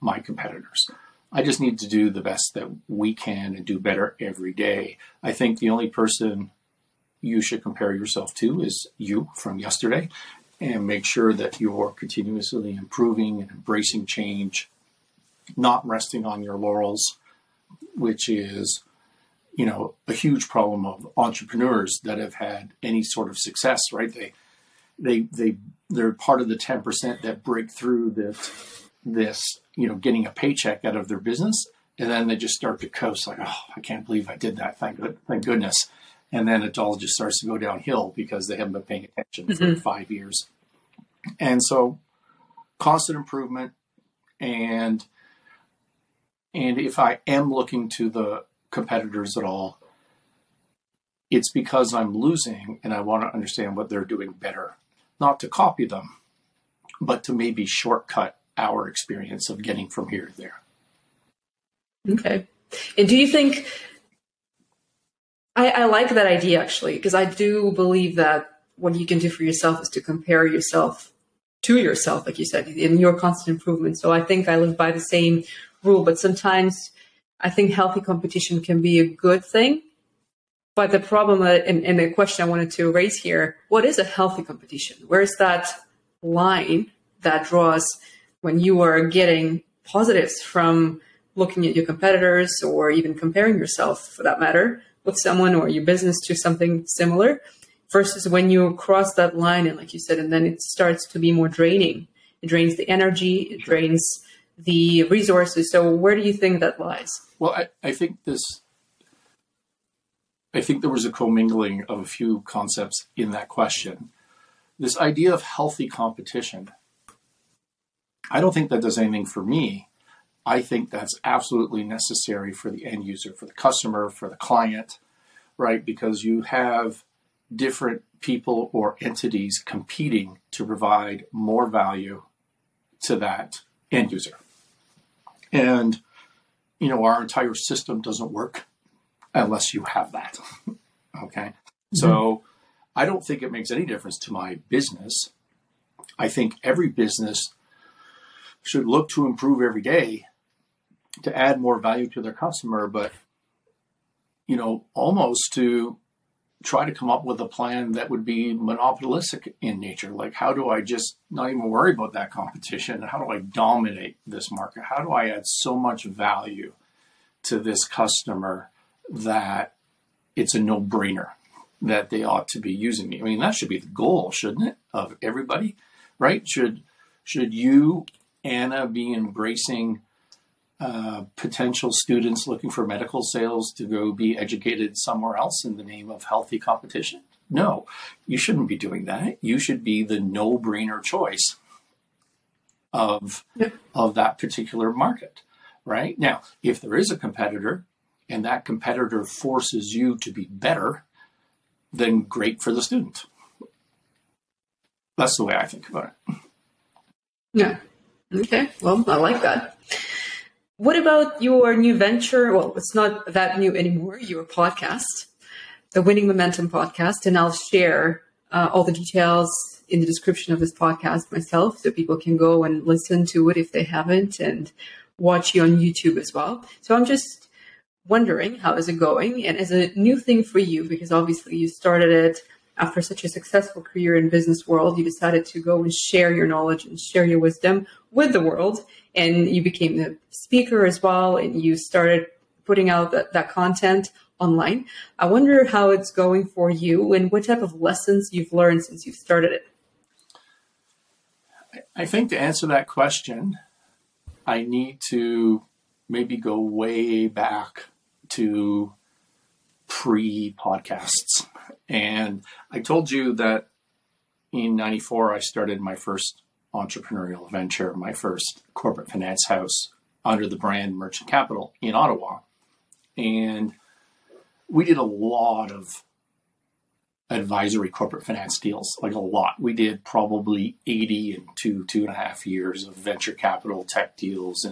my competitors. I just need to do the best that we can and do better every day. I think the only person you should compare yourself to is you from yesterday and make sure that you're continuously improving and embracing change, not resting on your laurels, which is, you know, a huge problem of entrepreneurs that have had any sort of success, right? They're part of the 10% that break through this, you know, getting a paycheck out of their business. And then they just start to coast like, oh, I can't believe I did that. Thank goodness. And then it all just starts to go downhill because they haven't been paying attention for 5 years. And so constant improvement. And if I am looking to the competitors at all, it's because I'm losing and I want to understand what they're doing better, not to copy them, but to maybe shortcut our experience of getting from here to there. Okay. And do you think, I like that idea actually, because I do believe that what you can do for yourself is to compare yourself to yourself, like you said, in your constant improvement. So I think I live by the same rule, but sometimes I think healthy competition can be a good thing, but the problem and the question I wanted to raise here, what is a healthy competition? Where's that line that draws when you are getting positives from looking at your competitors or even comparing yourself for that matter with someone or your business to something similar versus when you cross that line and like you said, and then it starts to be more draining. It drains the energy, it drains the resources. So where do you think that lies? Well, I think there was a commingling of a few concepts in that question. This idea of healthy competition, I don't think that does anything for me. I think that's absolutely necessary for the end user, for the customer, for the client, right? Because you have different people or entities competing to provide more value to that end user. And, you know, our entire system doesn't work unless you have that. Okay. Mm-hmm. So I don't think it makes any difference to my business. I think every business should look to improve every day to add more value to their customer, but, you know, almost to try to come up with a plan that would be monopolistic in nature. Like, how do I just not even worry about that competition? How do I dominate this market? How do I add so much value to this customer that it's a no-brainer that they ought to be using me? I mean, that should be the goal, shouldn't it, of everybody, right? Should you, Anna, be embracing potential students looking for medical sales to go be educated somewhere else in the name of healthy competition? No, you shouldn't be doing that. You should be the no-brainer choice of that particular market, right? Now, if there is a competitor and that competitor forces you to be better, then great for the student. That's the way I think about it. Yeah. Okay. Well, I like that. What about your new venture? Well, it's not that new anymore, your podcast, the Winning Momentum Podcast, and I'll share all the details in the description of this podcast myself, so people can go and listen to it if they haven't, and watch you on YouTube as well. So I'm just wondering, how is it going? And as a new thing for you, because obviously you started it after such a successful career in business world, you decided to go and share your knowledge and share your wisdom with the world. And you became the speaker as well, and you started putting out that content online. I wonder how it's going for you and what type of lessons you've learned since you've started it. I think to answer that question, I need to maybe go way back to pre-podcasts. And I told you that in 94, I started my first entrepreneurial venture, my first corporate finance house under the brand Merchant Capital in Ottawa. And we did a lot of advisory corporate finance deals, like a lot. We did probably 80 in two and a half years of venture capital tech deals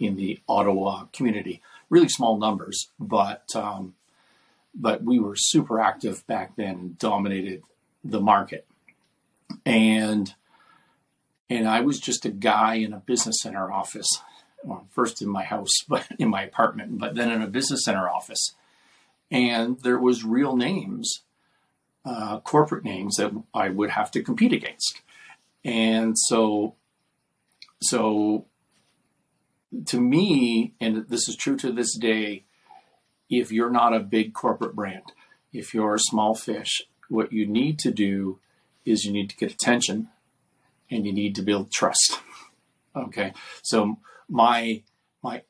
in the Ottawa community. Really small numbers, but we were super active back then and dominated the market. And I was just a guy in a business center office, well, first in my house, but in my apartment, but then in a business center office. And there was real names, corporate names that I would have to compete against. And so to me, and this is true to this day, if you're not a big corporate brand, if you're a small fish, what you need to do is you need to get attention, and you need to build trust. Okay, so my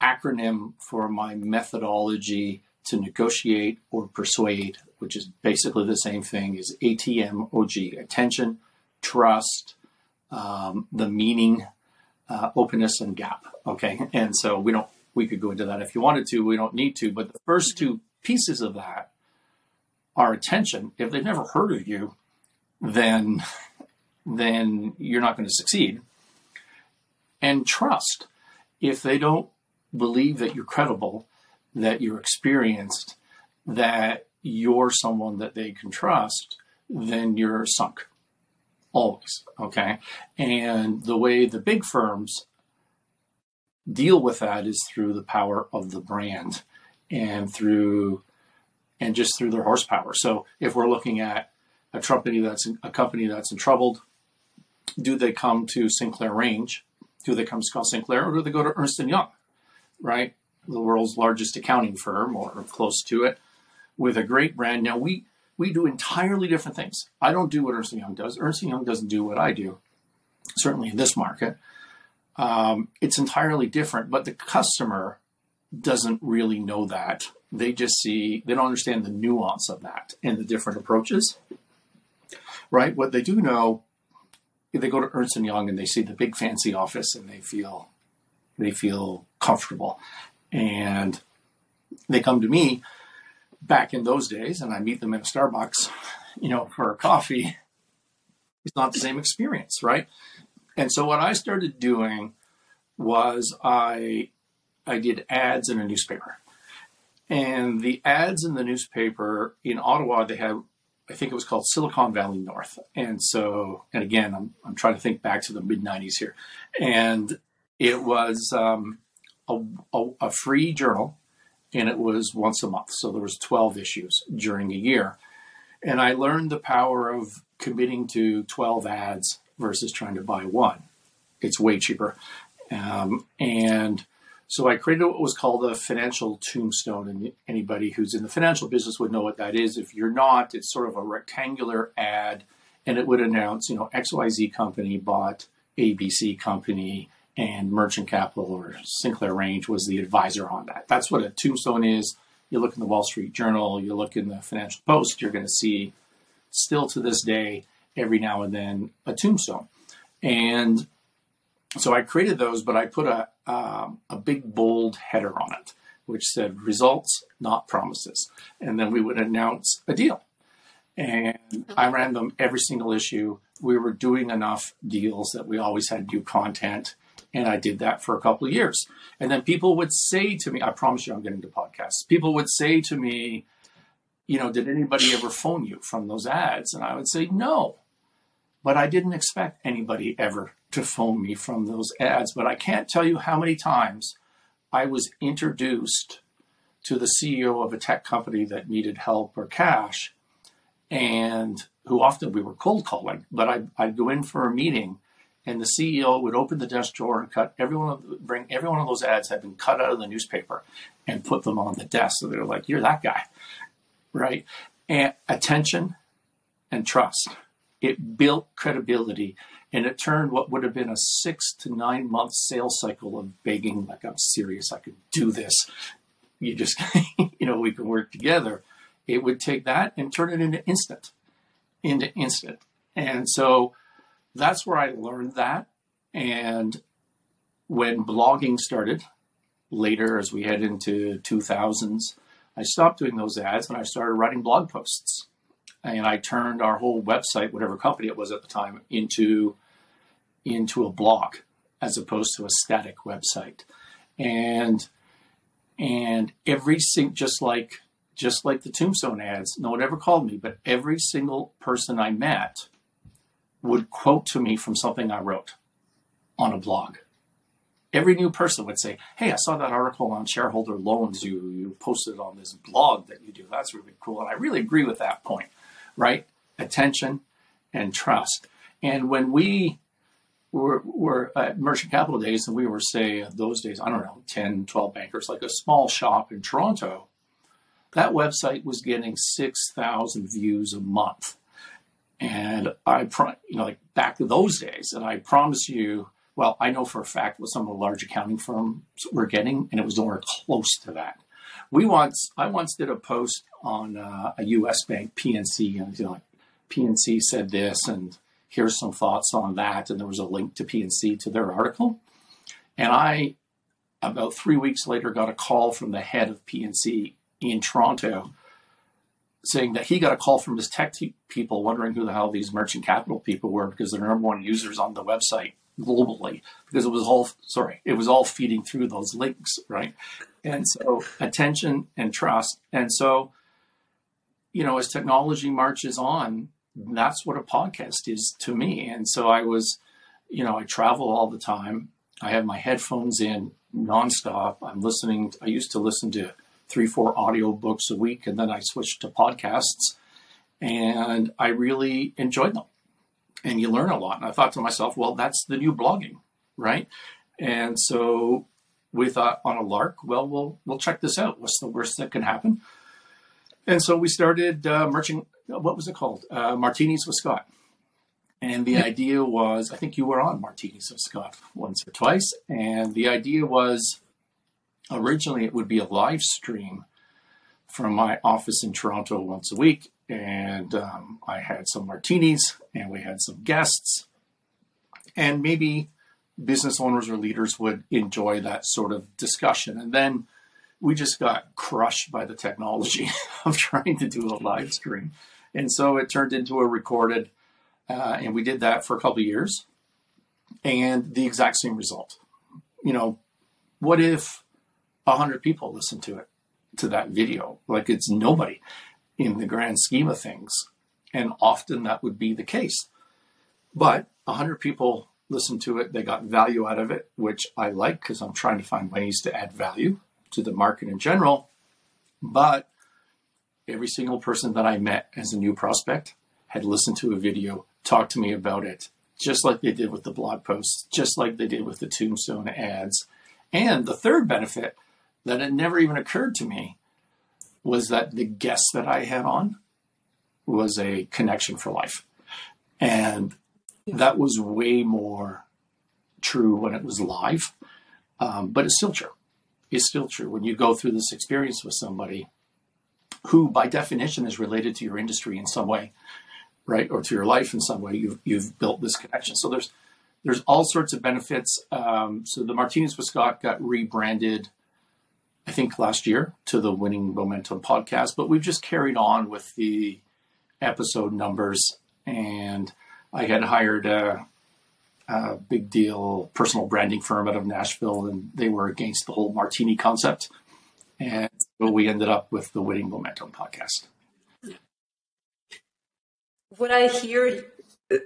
acronym for my methodology to negotiate or persuade, which is basically the same thing, is ATMOG: attention, trust, the meaning, openness, and gap. Okay, and so we could go into that if you wanted to. We don't need to, but the first two pieces of that are attention. If they've never heard of you, then you're not going to succeed. And trust. If they don't believe that you're credible, that you're experienced, that you're someone that they can trust, then you're sunk. Always. Okay. And the way the big firms deal with that is through the power of the brand and just through their horsepower. So if we're looking at a company that's in trouble, do they come to Sinclair Range? Do they come to Scott Sinclair, or do they go to Ernst and Young, right? The world's largest accounting firm, or close to it, with a great brand. Now, we do entirely different things. I don't do what Ernst and Young does. Ernst and Young doesn't do what I do, certainly in this market. It's entirely different, but the customer doesn't really know that. They don't understand the nuance of that and the different approaches, right? What they do know, they go to Ernst & Young and they see the big fancy office and they feel comfortable. And they come to me back in those days, and I meet them in a Starbucks, for a coffee. It's not the same experience, right? And so what I started doing was I did ads in a newspaper. And the ads in the newspaper in Ottawa, they had, I think it was called Silicon Valley North. And so, and again, I'm trying to think back to the mid-90s here. And it was a free journal, and it was once a month. So there was 12 issues during a year. And I learned the power of committing to 12 ads versus trying to buy one. It's way cheaper. And so I created what was called a financial tombstone. And anybody who's in the financial business would know what that is. If you're not, it's sort of a rectangular ad, and it would announce, you know, XYZ company bought ABC company, and Merchant Capital or Sinclair Range was the advisor on that. That's what a tombstone is. You look in the Wall Street Journal, you look in the Financial Post, you're going to see still to this day, every now and then, a tombstone. And so I created those, but I put a big bold header on it, which said results, not promises. And then we would announce a deal. And I ran them every single issue. We were doing enough deals that we always had new content. And I did that for a couple of years. And then people would say to me, I promise you I'm getting to podcasts. People would say to me, you know, did anybody ever phone you from those ads? And I would say, no. But I didn't expect anybody ever to phone me from those ads. But I can't tell you how many times I was introduced to the CEO of a tech company that needed help or cash, and who often we were cold calling. But I'd go in for a meeting, and the CEO would open the desk drawer and bring every one of those ads had been cut out of the newspaper and put them on the desk. So they were like, you're that guy, right? And attention and trust. It built credibility, and it turned what would have been a 6 to 9 month sales cycle of begging, like, I'm serious, I could do this. You just, you know, we can work together. It would take that and turn it into instant. And so that's where I learned that. And when blogging started later, as we head into 2000s, I stopped doing those ads and I started writing blog posts. And I turned our whole website, whatever company it was at the time, into a blog as opposed to a static website. And everything, just like the tombstone ads, no one ever called me, but every single person I met would quote to me from something I wrote on a blog. Every new person would say, hey, I saw that article on shareholder loans you posted on this blog that you do. That's really cool. And I really agree with that point, right? Attention and trust. And when we were at Merchant Capital Days, and we were, say, those days, I don't know, 10, 12 bankers, like a small shop in Toronto, that website was getting 6,000 views a month. And back in those days, and I promise you, well, I know for a fact what some of the large accounting firms were getting, and it was nowhere close to that. I once did a post on a U.S. bank, PNC, and PNC said this, and here's some thoughts on that, and there was a link to PNC to their article. And I, about 3 weeks later, got a call from the head of PNC in Toronto, saying that he got a call from his tech people wondering who the hell these Merchant Capital people were, because they're number one users on the website globally, because it was all feeding through those links, right? And so attention and trust. And so, you know, as technology marches on, that's what a podcast is to me. And so I was, you know, I travel all the time. I have my headphones in nonstop. I used to listen to 3-4 audio books a week, and then I switched to podcasts, and I really enjoyed them, and you learn a lot. And I thought to myself, well, that's the new blogging, right? And so we thought on a lark, well, we'll check this out. What's the worst that can happen? And so we started what was it called? Martinis with Scott. And the idea was, I think you were on Martinis with Scott once or twice. And the idea was, originally, it would be a live stream from my office in Toronto once a week. And I had some martinis, and we had some guests. And maybe business owners or leaders would enjoy that sort of discussion. And then we just got crushed by the technology of trying to do a live stream. And so it turned into a recorded, and we did that for a couple of years. And the exact same result. You know, what if 100 people listen to that video? Like, it's nobody in the grand scheme of things. And often that would be the case. But 100 people listened to it. They got value out of it, which I like, because I'm trying to find ways to add value to the market in general. But Every single person that I met as a new prospect had listened to a video, talked to me about it, just like they did with the blog posts, just like they did with the tombstone ads. And the third benefit that had never even occurred to me was that the guest that I had on was a connection for life. And that was way more true when it was live, but it's still true. It's still true. When you go through this experience with somebody who by definition is related to your industry in some way, right? Or to your life in some way, you've built this connection. So there's all sorts of benefits. So the Martinis with Scott got rebranded, I think last year, to the Winning Momentum Podcast, but we've just carried on with the episode numbers. And I had hired a big deal personal branding firm out of Nashville, and they were against the whole martini concept. And so we ended up with the Winning Momentum Podcast. What I hear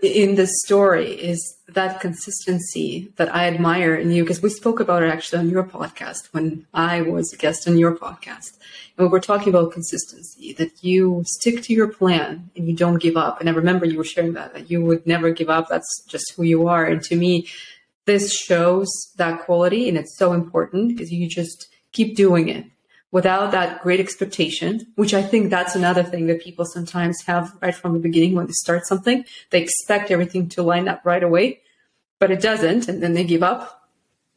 in this story is that consistency that I admire in you, because we spoke about it actually on your podcast when I was a guest on your podcast. And we were talking about consistency, that you stick to your plan and you don't give up. And I remember you were sharing that you would never give up. That's just who you are. And to me, this shows that quality, and it's so important because you just keep doing it without that great expectation, which I think that's another thing that people sometimes have right from the beginning when they start something. They expect everything to line up right away, but it doesn't, and then they give up.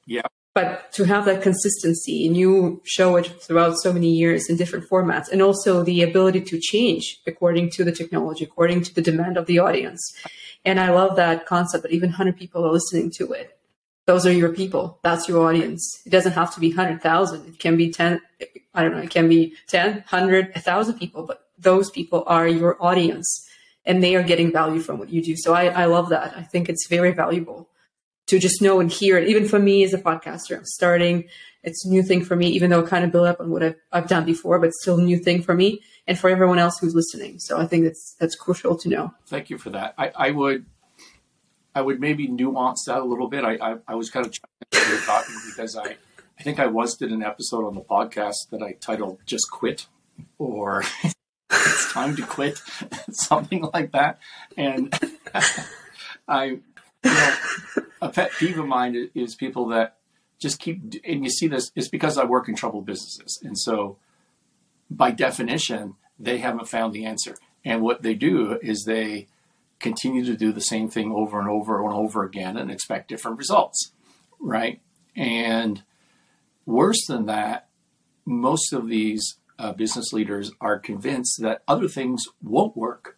Yeah. But to have that consistency, and you show it throughout so many years in different formats, and also the ability to change according to the technology, according to the demand of the audience. And I love that concept that even 100 people are listening to it. Those are your people. That's your audience. It doesn't have to be 100,000. It can be 10. I don't know. It can be 10, 100, 1,000 people, but those people are your audience and they are getting value from what you do. So I love that. I think it's very valuable to just know and hear it. Even for me as a podcaster, I'm starting. It's a new thing for me, even though I kind of build up on what I've done before, but still a new thing for me and for everyone else who's listening. So I think that's crucial to know. Thank you for that. I would maybe nuance that a little bit. I was kind of trying to talk because I think I once did an episode on the podcast that I titled Just Quit, or It's Time to Quit, something like that. And a pet peeve of mine is people that just keep, and you see this, it's because I work in troubled businesses. And so by definition, they haven't found the answer. And what they do is they continue to do the same thing over and over and over again and expect different results, right? And worse than that, most of these business leaders are convinced that other things won't work.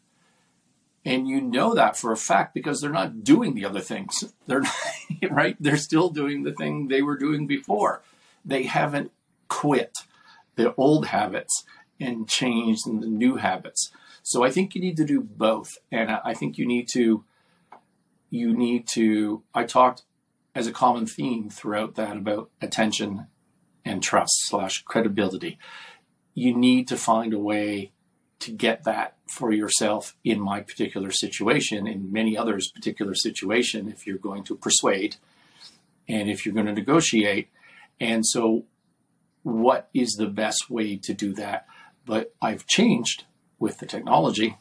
And you know that for a fact because they're not doing the other things. They're not, right? They're still doing the thing they were doing before. They haven't quit the old habits and changed in the new habits. So I think you need to do both. And I think you need to, I talked as a common theme throughout that about attention and trust/credibility. You need to find a way to get that for yourself in my particular situation, in many others' particular situation, if you're going to persuade and if you're going to negotiate. And so what is the best way to do that? But I've changed with the technology,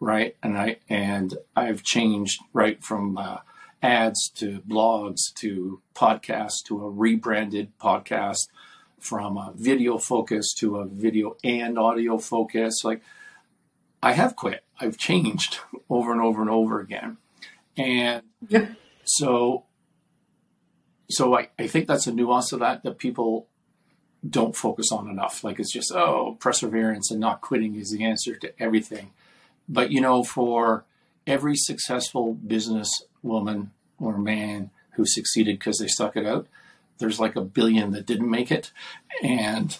right? And I've changed right from ads to blogs to podcasts to a rebranded podcast, from a video focus to a video and audio focus. Like I have quit. I've changed over and over and over again. And yeah. So I think that's a nuance of that people don't focus on enough. Like it's just, perseverance and not quitting is the answer to everything. But for every successful business woman or man who succeeded because they stuck it out, there's like a billion that didn't make it and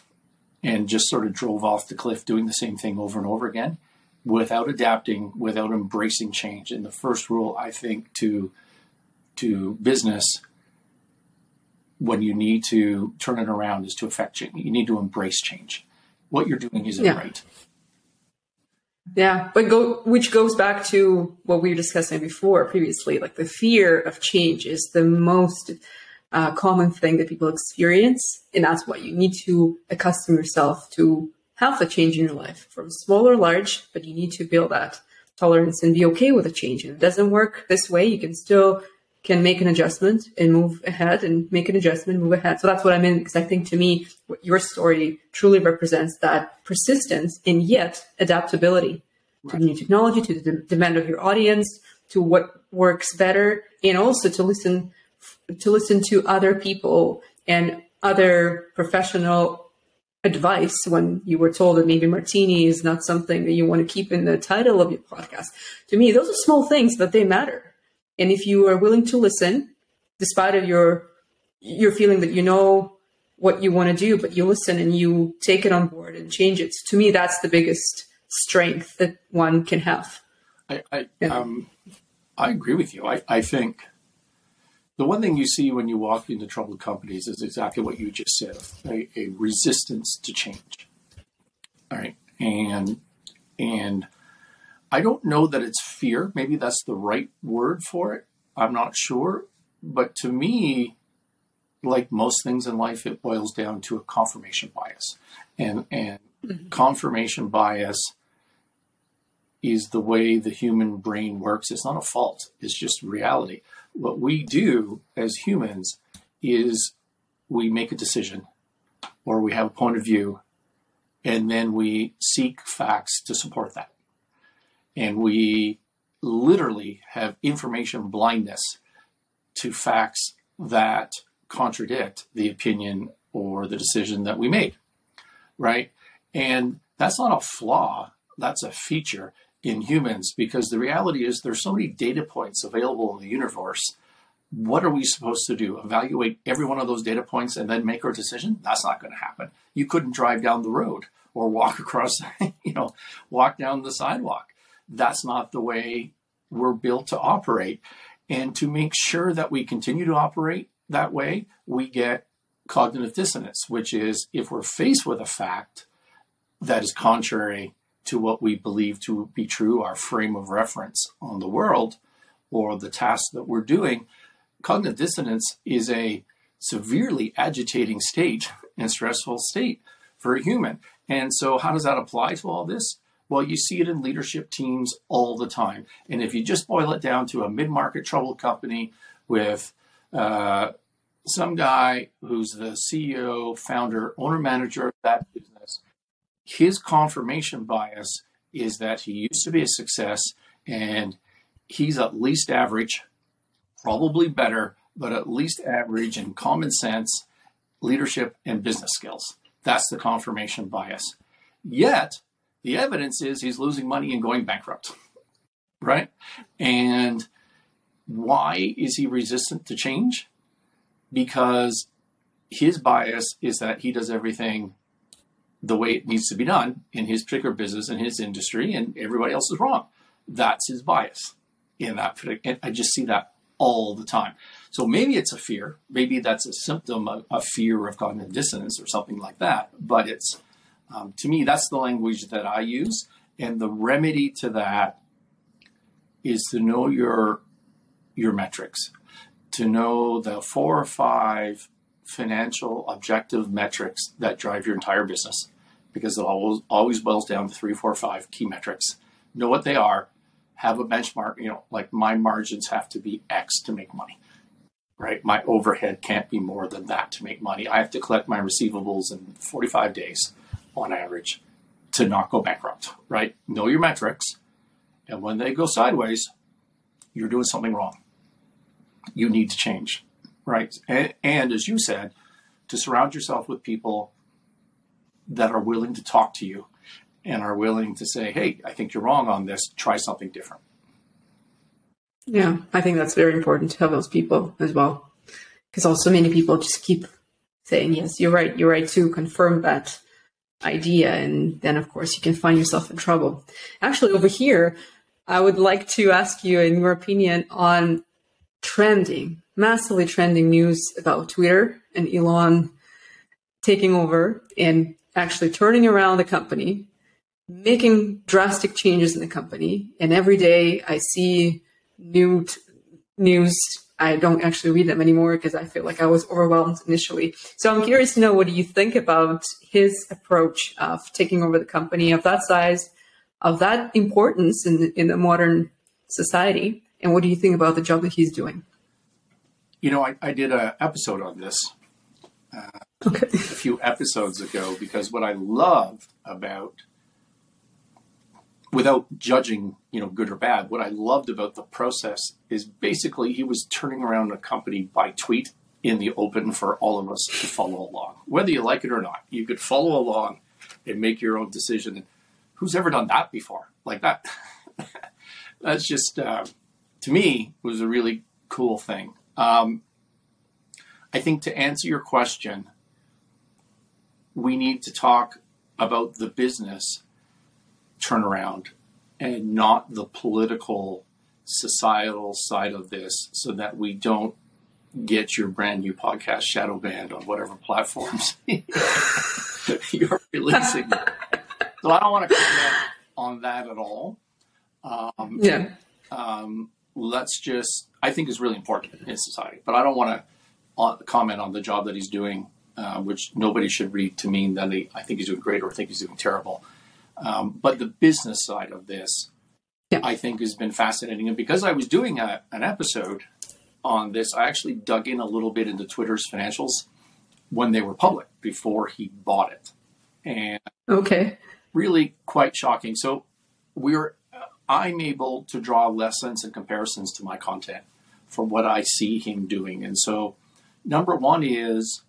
just sort of drove off the cliff doing the same thing over and over again without adapting, without embracing change. And the first rule, I think, to business when you need to turn it around is to affect change. You need to embrace change. What you're doing isn't right. Yeah, but which goes back to what we were discussing previously, like the fear of change is the most common thing that people experience. And that's why you need to accustom yourself to have a change in your life, from small or large, but you need to build that tolerance and be okay with a change. If it doesn't work this way, you can still can make an adjustment and move ahead and make an adjustment, move ahead. So that's what I mean, because I think to me, what your story truly represents that persistence and yet adaptability to new technology, to the demand of your audience, to what works better, and also to listen to other people and other professional advice when you were told that maybe martini is not something that you want to keep in the title of your podcast. To me, those are small things, but they matter. And if you are willing to listen, despite of your feeling that you know what you want to do, but you listen and you take it on board and change it. So to me, that's the biggest strength that one can have. I agree with you. I think the one thing you see when you walk into troubled companies is exactly what you just said, a resistance to change. All right. And I don't know that it's fear. Maybe that's the right word for it. I'm not sure. But to me, like most things in life, it boils down to a confirmation bias. And confirmation bias is the way the human brain works. It's not a fault. It's just reality. What we do as humans is we make a decision or we have a point of view, and then we seek facts to support that. And we literally have information blindness to facts that contradict the opinion or the decision that we made, right? And that's not a flaw. That's a feature in humans, because the reality is there's so many data points available in the universe. What are we supposed to do? Evaluate every one of those data points and then make our decision? That's not going to happen. You couldn't drive down the road or walk across, walk down the sidewalk. That's not the way we're built to operate. And to make sure that we continue to operate that way, we get cognitive dissonance, which is if we're faced with a fact that is contrary to what we believe to be true, our frame of reference on the world or the task that we're doing, cognitive dissonance is a severely agitating state and stressful state for a human. And so how does that apply to all this? Well, you see it in leadership teams all the time. And if you just boil it down to a mid-market troubled company with some guy who's the CEO, founder, owner, manager of that business, his confirmation bias is that he used to be a success and he's at least average, probably better, but at least average in common sense, leadership, and business skills. That's the confirmation bias. Yet, the evidence is he's losing money and going bankrupt, right? And why is he resistant to change? Because his bias is that he does everything the way it needs to be done in his particular business and his industry, and everybody else is wrong. That's his bias in that. And I just see that all the time. So maybe it's a fear. Maybe that's a symptom of a fear of cognitive dissonance or something like that. But it's, to me, that's the language that I use. And the remedy to that is to know your metrics, to know the 4 or 5 financial objective metrics that drive your entire business, because it always boils down to 3, 4, 5 key metrics. Know what they are, have a benchmark, like my margins have to be X to make money, right? My overhead can't be more than that to make money. I have to collect my receivables in 45 days. On average, to not go bankrupt, right? Know your metrics. And when they go sideways, you're doing something wrong. You need to change, right? And as you said, to surround yourself with people that are willing to talk to you and are willing to say, hey, I think you're wrong on this. Try something different. Yeah, I think that's very important to have those people as well. Because also many people just keep saying, yes, you're right to confirm that idea, and then of course you can find yourself in trouble. Actually, over here, I would like to ask you, in your opinion, on massively trending news about Twitter and Elon taking over and actually turning around the company, making drastic changes in the company. And every day I see new news I don't actually read them anymore because I feel like I was overwhelmed initially. So I'm curious to know, what do you think about his approach of taking over the company of that size, of that importance in the modern society? And what do you think about the job that he's doing? You know, I did an episode on this a few episodes ago, because what I love about, without judging, you know, good or bad, what I loved about the process is basically he was turning around a company by tweet in the open for all of us to follow along. Whether you like it or not, you could follow along and make your own decision. And who's ever done that before? Like that, that's just, to me, was a really cool thing. I think to answer your question, we need to talk about the business turnaround and not the political, societal side of this, so that we don't get your brand new podcast shadow banned on whatever platforms you're releasing. So I don't want to comment on that at all. Let's just, I think it's really important in society, but I don't want to comment on the job that he's doing, which nobody should read to mean that I think he's doing great or I think he's doing terrible. But the business side of this, I think, has been fascinating. And because I was doing an episode on this, I actually dug in a little bit into Twitter's financials when they were public before he bought it. And really quite shocking. So I'm able to draw lessons and comparisons to my content from what I see him doing. And so number one is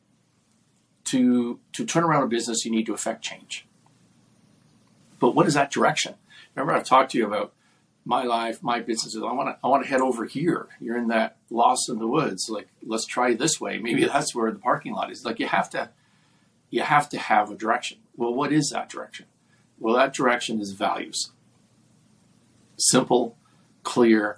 to turn around a business, you need to affect change. But what is that direction? Remember, I've talked to you about my life, my businesses. I want to head over here. You're in that lost in the woods. Like, let's try this way. Maybe that's where the parking lot is. Like, you have to have a direction. Well, what is that direction? Well, that direction is values. Simple, clear,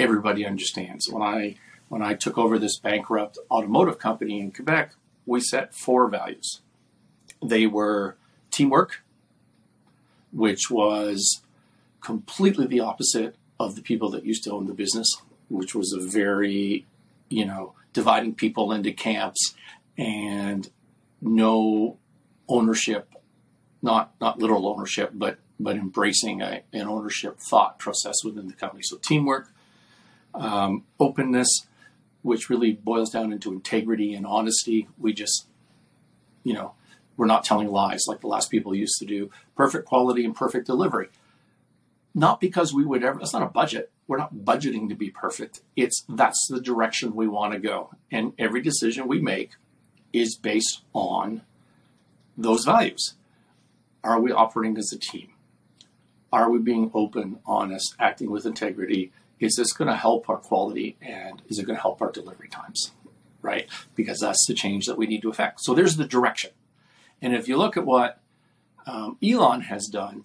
everybody understands. When I took over this bankrupt automotive company in Quebec, we set 4 values. They were teamwork, which was completely the opposite of the people that used to own the business, which was a very, dividing people into camps and no ownership, not literal ownership, but embracing an ownership thought process within the company. So teamwork, openness, which really boils down into integrity and honesty. We just, we're not telling lies like the last people used to do. Perfect quality and perfect delivery. Not because we would ever, that's not a budget. We're not budgeting to be perfect. That's the direction we want to go. And every decision we make is based on those values. Are we operating as a team? Are we being open, honest, acting with integrity? Is this going to help our quality, and is it going to help our delivery times, right? Because that's the change that we need to affect. So there's the direction. And if you look at what Elon has done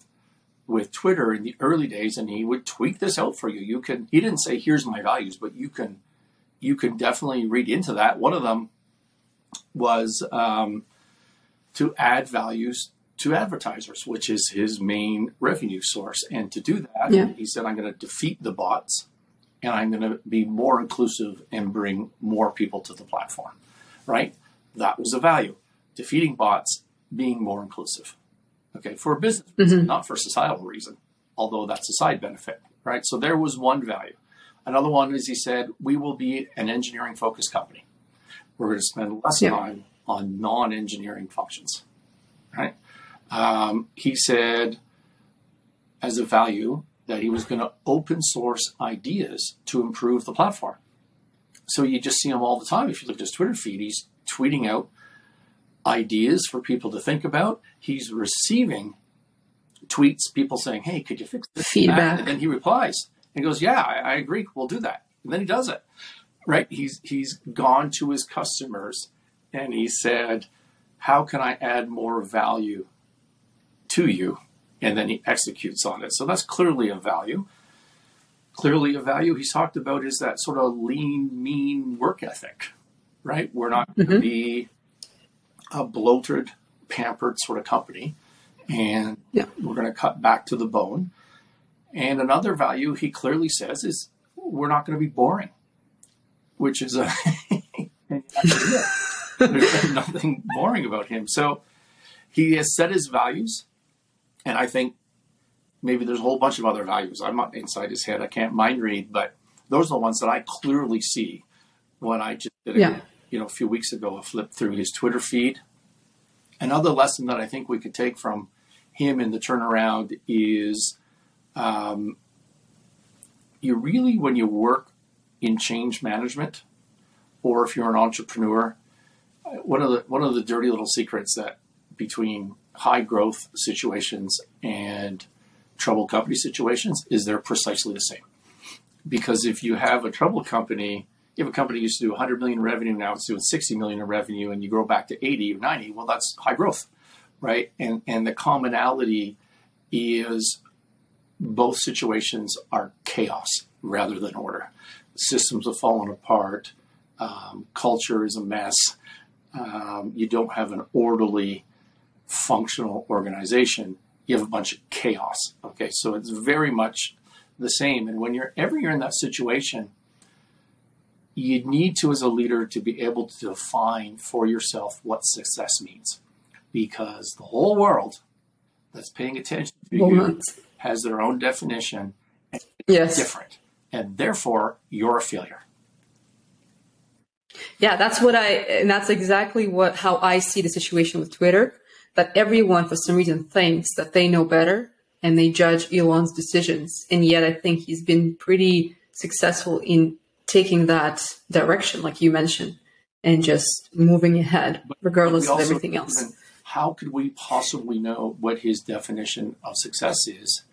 with Twitter in the early days, and he would tweet this out for you. He didn't say, here's my values, but you can definitely read into that. One of them was to add values to advertisers, which is his main revenue source. And to do that, he said, I'm going to defeat the bots, and I'm going to be more inclusive and bring more people to the platform, right? That was a value. Defeating bots, being more inclusive. Okay, for a business reason, not for societal reason, although that's a side benefit, right? So there was one value. Another one is he said, we will be an engineering-focused company. We're going to spend less time on non-engineering functions, right? He said, as a value, that he was going to open source ideas to improve the platform. So you just see him all the time. If you look at his Twitter feed, he's tweeting out ideas for people to think about. He's receiving tweets, people saying, hey, could you fix this? Feedback. And then he replies and goes, yeah, I agree. We'll do that. And then he does it, right? He's gone to his customers and he said, how can I add more value to you? And then he executes on it. So that's clearly a value. Clearly a value he's talked about is that sort of lean, mean work ethic, right? We're not going to be a bloated, pampered sort of company, and we're going to cut back to the bone. And another value he clearly says is we're not going to be boring. which is a there's nothing boring about him. So he has set his values, and I think maybe there's a whole bunch of other values. I'm not inside his head. I can't mind read, but those are the ones that I clearly see when I just did a few weeks ago, I flipped through his Twitter feed. Another lesson that I think we could take from him in the turnaround is you really, when you work in change management, or if you're an entrepreneur, one of the dirty little secrets that between high growth situations and troubled company situations is they're precisely the same. Because if you have a troubled company, you have a company used to do 100 million in revenue, now it's doing 60 million in revenue, and you grow back to 80 or 90, well, that's high growth, right? And the commonality is both situations are chaos rather than order. Systems have fallen apart. Culture is a mess. You don't have an orderly, functional organization. You have a bunch of chaos. Okay, so it's very much the same. And when you're in that situation, you need to, as a leader, to be able to define for yourself what success means, because the whole world that's paying attention to you has their own definition, and it's different, and therefore you're a failure. Yeah, that's exactly how I see the situation with Twitter, that everyone for some reason thinks that they know better and they judge Elon's decisions. And yet I think he's been pretty successful in taking that direction, like you mentioned, and just moving ahead regardless of everything else. How could we possibly know what his definition of success is?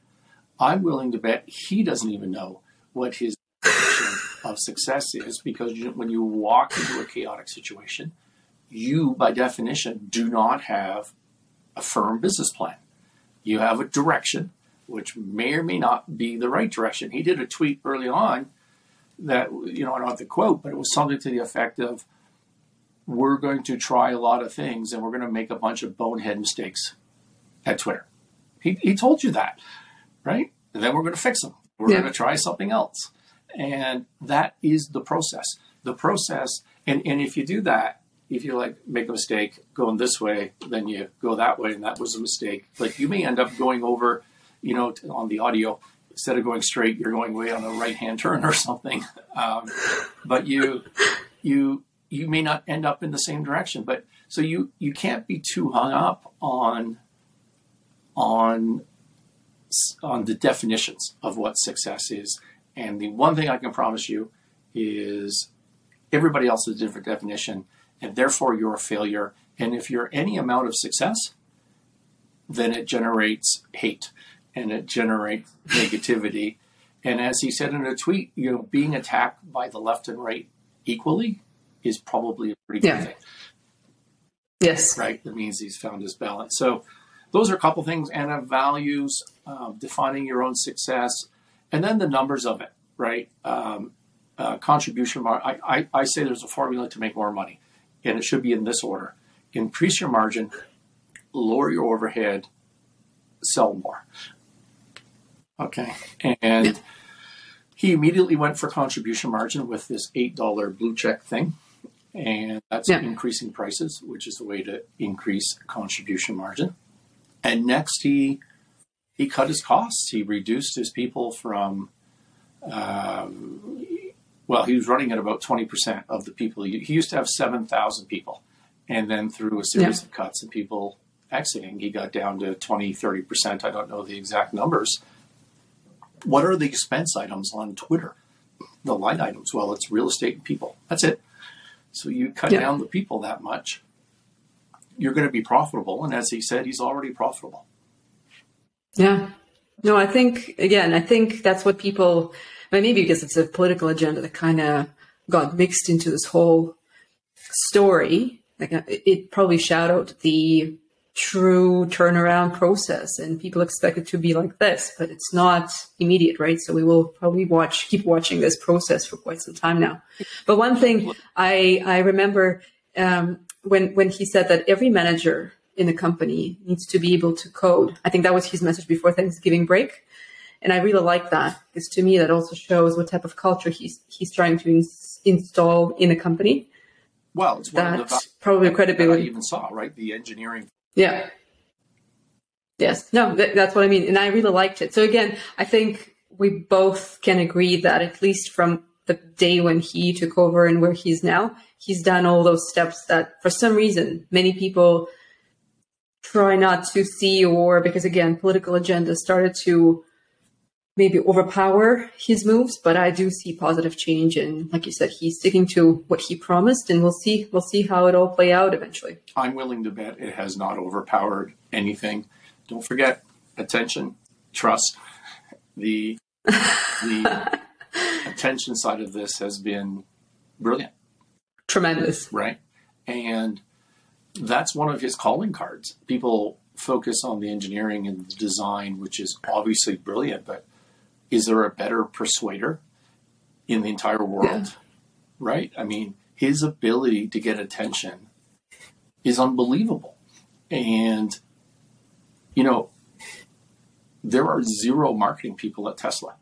I'm willing to bet he doesn't even know what his definition of success is, because when you walk into a chaotic situation, you, by definition, do not have a firm business plan. You have a direction, which may or may not be the right direction. He did a tweet early on that, I don't have the quote, but it was something to the effect of, we're going to try a lot of things and we're going to make a bunch of bonehead mistakes at Twitter. He told you that, right? And then we're going to fix them. We're going to try something else. And that is the process. The process, and if you do that, if you make a mistake going this way, then you go that way, and that was a mistake. Like, you may end up going over, on the audio, instead of going straight, you're going way on a right-hand turn or something. But you may not end up in the same direction. But so you can't be too hung up on the definitions of what success is. And the one thing I can promise you is everybody else has a different definition, and therefore you're a failure. And if you're any amount of success, then it generates hate and it generates negativity. And as he said in a tweet, being attacked by the left and right equally is probably a pretty good thing. Yes. Right? That means he's found his balance. So those are a couple things, Anna, values, defining your own success, and then the numbers of it, right? Contribution margin. I say there's a formula to make more money, and it should be in this order. Increase your margin, lower your overhead, sell more. Okay. And he immediately went for contribution margin with this $8 blue check thing. And that's increasing prices, which is the way to increase contribution margin. And next he cut his costs. He reduced his people from, he was running at about 20% of the people. He used to have 7,000 people. And then through a series of cuts and people exiting, he got down to 20%, 30%. I don't know the exact numbers. What are the expense items on Twitter? The line items? Well, it's real estate and people. That's it. So you cut down the people that much. You're going to be profitable. And as he said, he's already profitable. Yeah. No, I think that's what people, maybe because it's a political agenda that kind of got mixed into this whole story. Like, it probably shadowed out the true turnaround process, and people expect it to be like this, but it's not immediate, right? So we will probably keep watching this process for quite some time now. But one thing I remember when he said that every manager in the company needs to be able to code. I think that was his message before Thanksgiving break. And I really like that, because to me, that also shows what type of culture he's trying to install in a company. Well, it's one of the probably credibility that I even saw, right? The engineering. Yeah. Yes. No, that's what I mean. And I really liked it. So again, I think we both can agree that at least from the day when he took over and where he is now, he's done all those steps that for some reason, many people try not to see, or because again, political agenda started to maybe overpower his moves, but I do see positive change. And like you said, he's sticking to what he promised, and we'll see how it all play out eventually. I'm willing to bet it has not overpowered anything. Don't forget attention, trust. The attention side of this has been brilliant. Tremendous. Right. And that's one of his calling cards. People focus on the engineering and the design, which is obviously brilliant, but is there a better persuader in the entire world? Yeah. Right? I mean, his ability to get attention is unbelievable. And, you know, there are zero marketing people at Tesla.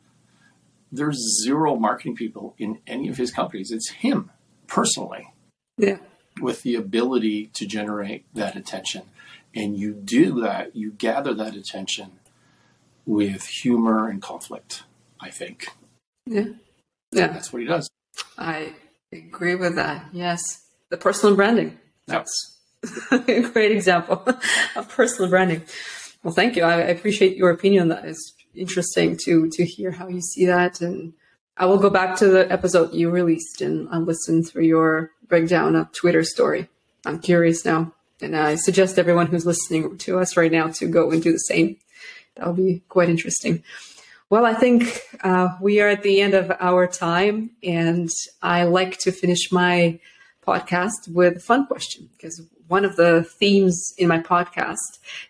There's zero marketing people in any of his companies. It's him personally. Yeah. With the ability to generate that attention. And you do that, you gather that attention with humor and conflict, I think. Yeah. Yeah. And that's what he does. I agree with that. Yes. The personal branding. That's a great example of personal branding. Well, thank you. I appreciate your opinion on that. It's interesting to hear how you see that. And I will go back to the episode you released and I'll listen through your breakdown of Twitter story. I'm curious now. And I suggest everyone who's listening to us right now to go and do the same. That'll be quite interesting. Well, I think we are at the end of our time, and I like to finish my podcast with a fun question, because one of the themes in my podcast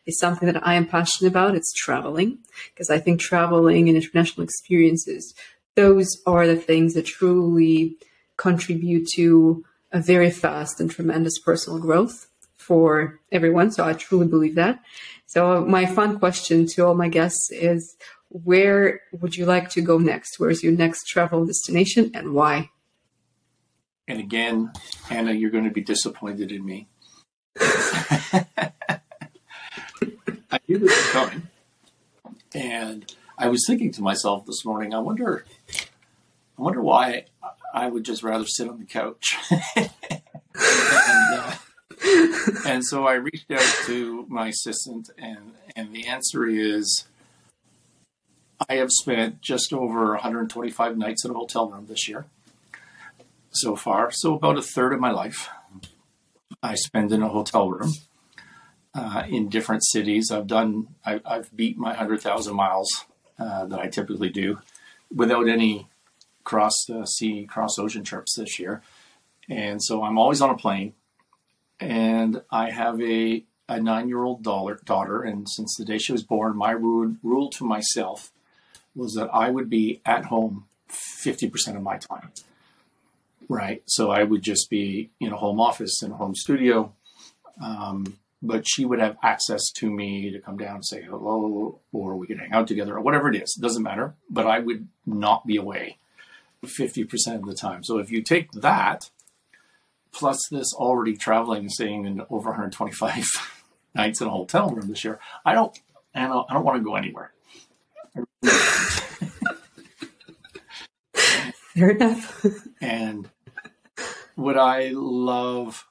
is something that I am passionate about. It's traveling, because I think traveling and international experiences, those are the things that truly contribute to a very fast and tremendous personal growth for everyone. So I truly believe that. So my fun question to all my guests is, where would you like to go next? Where's your next travel destination and why? And again, Anna, you're going to be disappointed in me. I knew this was coming. And I was thinking to myself this morning, I wonder why I would just rather sit on the couch. And so I reached out to my assistant, and the answer is, I have spent just over 125 nights in a hotel room this year so far. So about a third of my life I spend in a hotel room in different cities. I've beat my 100,000 miles that I typically do without any cross-ocean trips this year. And so I'm always on a plane. And I have a 9-year-old daughter. And since the day she was born, my rule to myself was that I would be at home 50% of my time, right? So I would just be in a home office, in a home studio. But she would have access to me to come down and say hello, or we could hang out together, or whatever it is. It doesn't matter. But I would not be away 50% of the time. So if you take that, plus this already traveling and staying in over 125 nights in a hotel room this year, I don't want to go anywhere. Fair enough. And would I love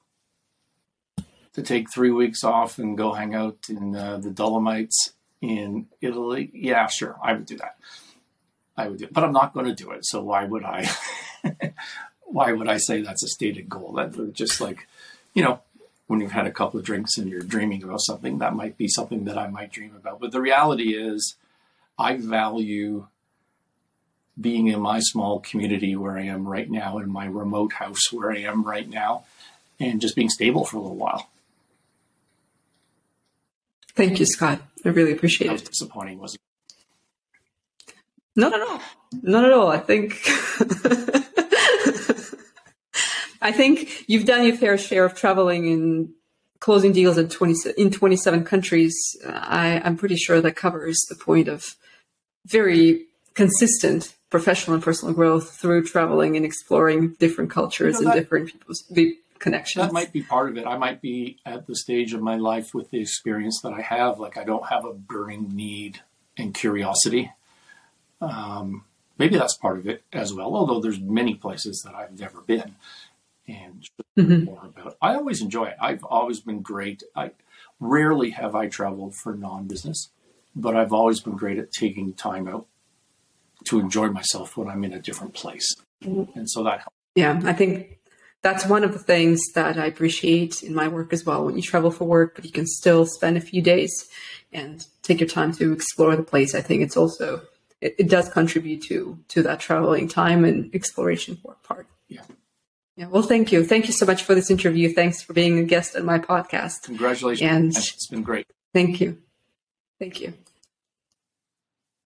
to take 3 weeks off and go hang out in the Dolomites in Italy? Yeah, sure. I would do it, but I'm not going to do it. So why would I? Why would I say that's a stated goal? That just like, you know, when you've had a couple of drinks and you're dreaming about something, that might be something that I might dream about. But the reality is, I value being in my small community where I am right now, in my remote house where I am right now, and just being stable for a little while. Thank you, Scott. I really appreciate it. That was disappointing, wasn't it? Not at all. Not at all. I think you've done your fair share of traveling and closing deals in 27 countries. I'm pretty sure that covers the point of very consistent professional and personal growth through traveling and exploring different cultures and different people's connections. That might be part of it. I might be at the stage of my life with the experience that I have. Like, I don't have a burning need and curiosity. Maybe that's part of it as well, although there's many places that I've never been and more about. I always enjoy it. I've always been great. Rarely have I traveled for non-business, but I've always been great at taking time out to enjoy myself when I'm in a different place. And so that helps. Yeah, I think that's one of the things that I appreciate in my work as well. When you travel for work, but you can still spend a few days and take your time to explore the place. I think it's also, it does contribute to that traveling time and exploration part. Yeah. Yeah. Well, thank you. Thank you so much for this interview. Thanks for being a guest on my podcast. Congratulations. And it's been great. Thank you. Thank you.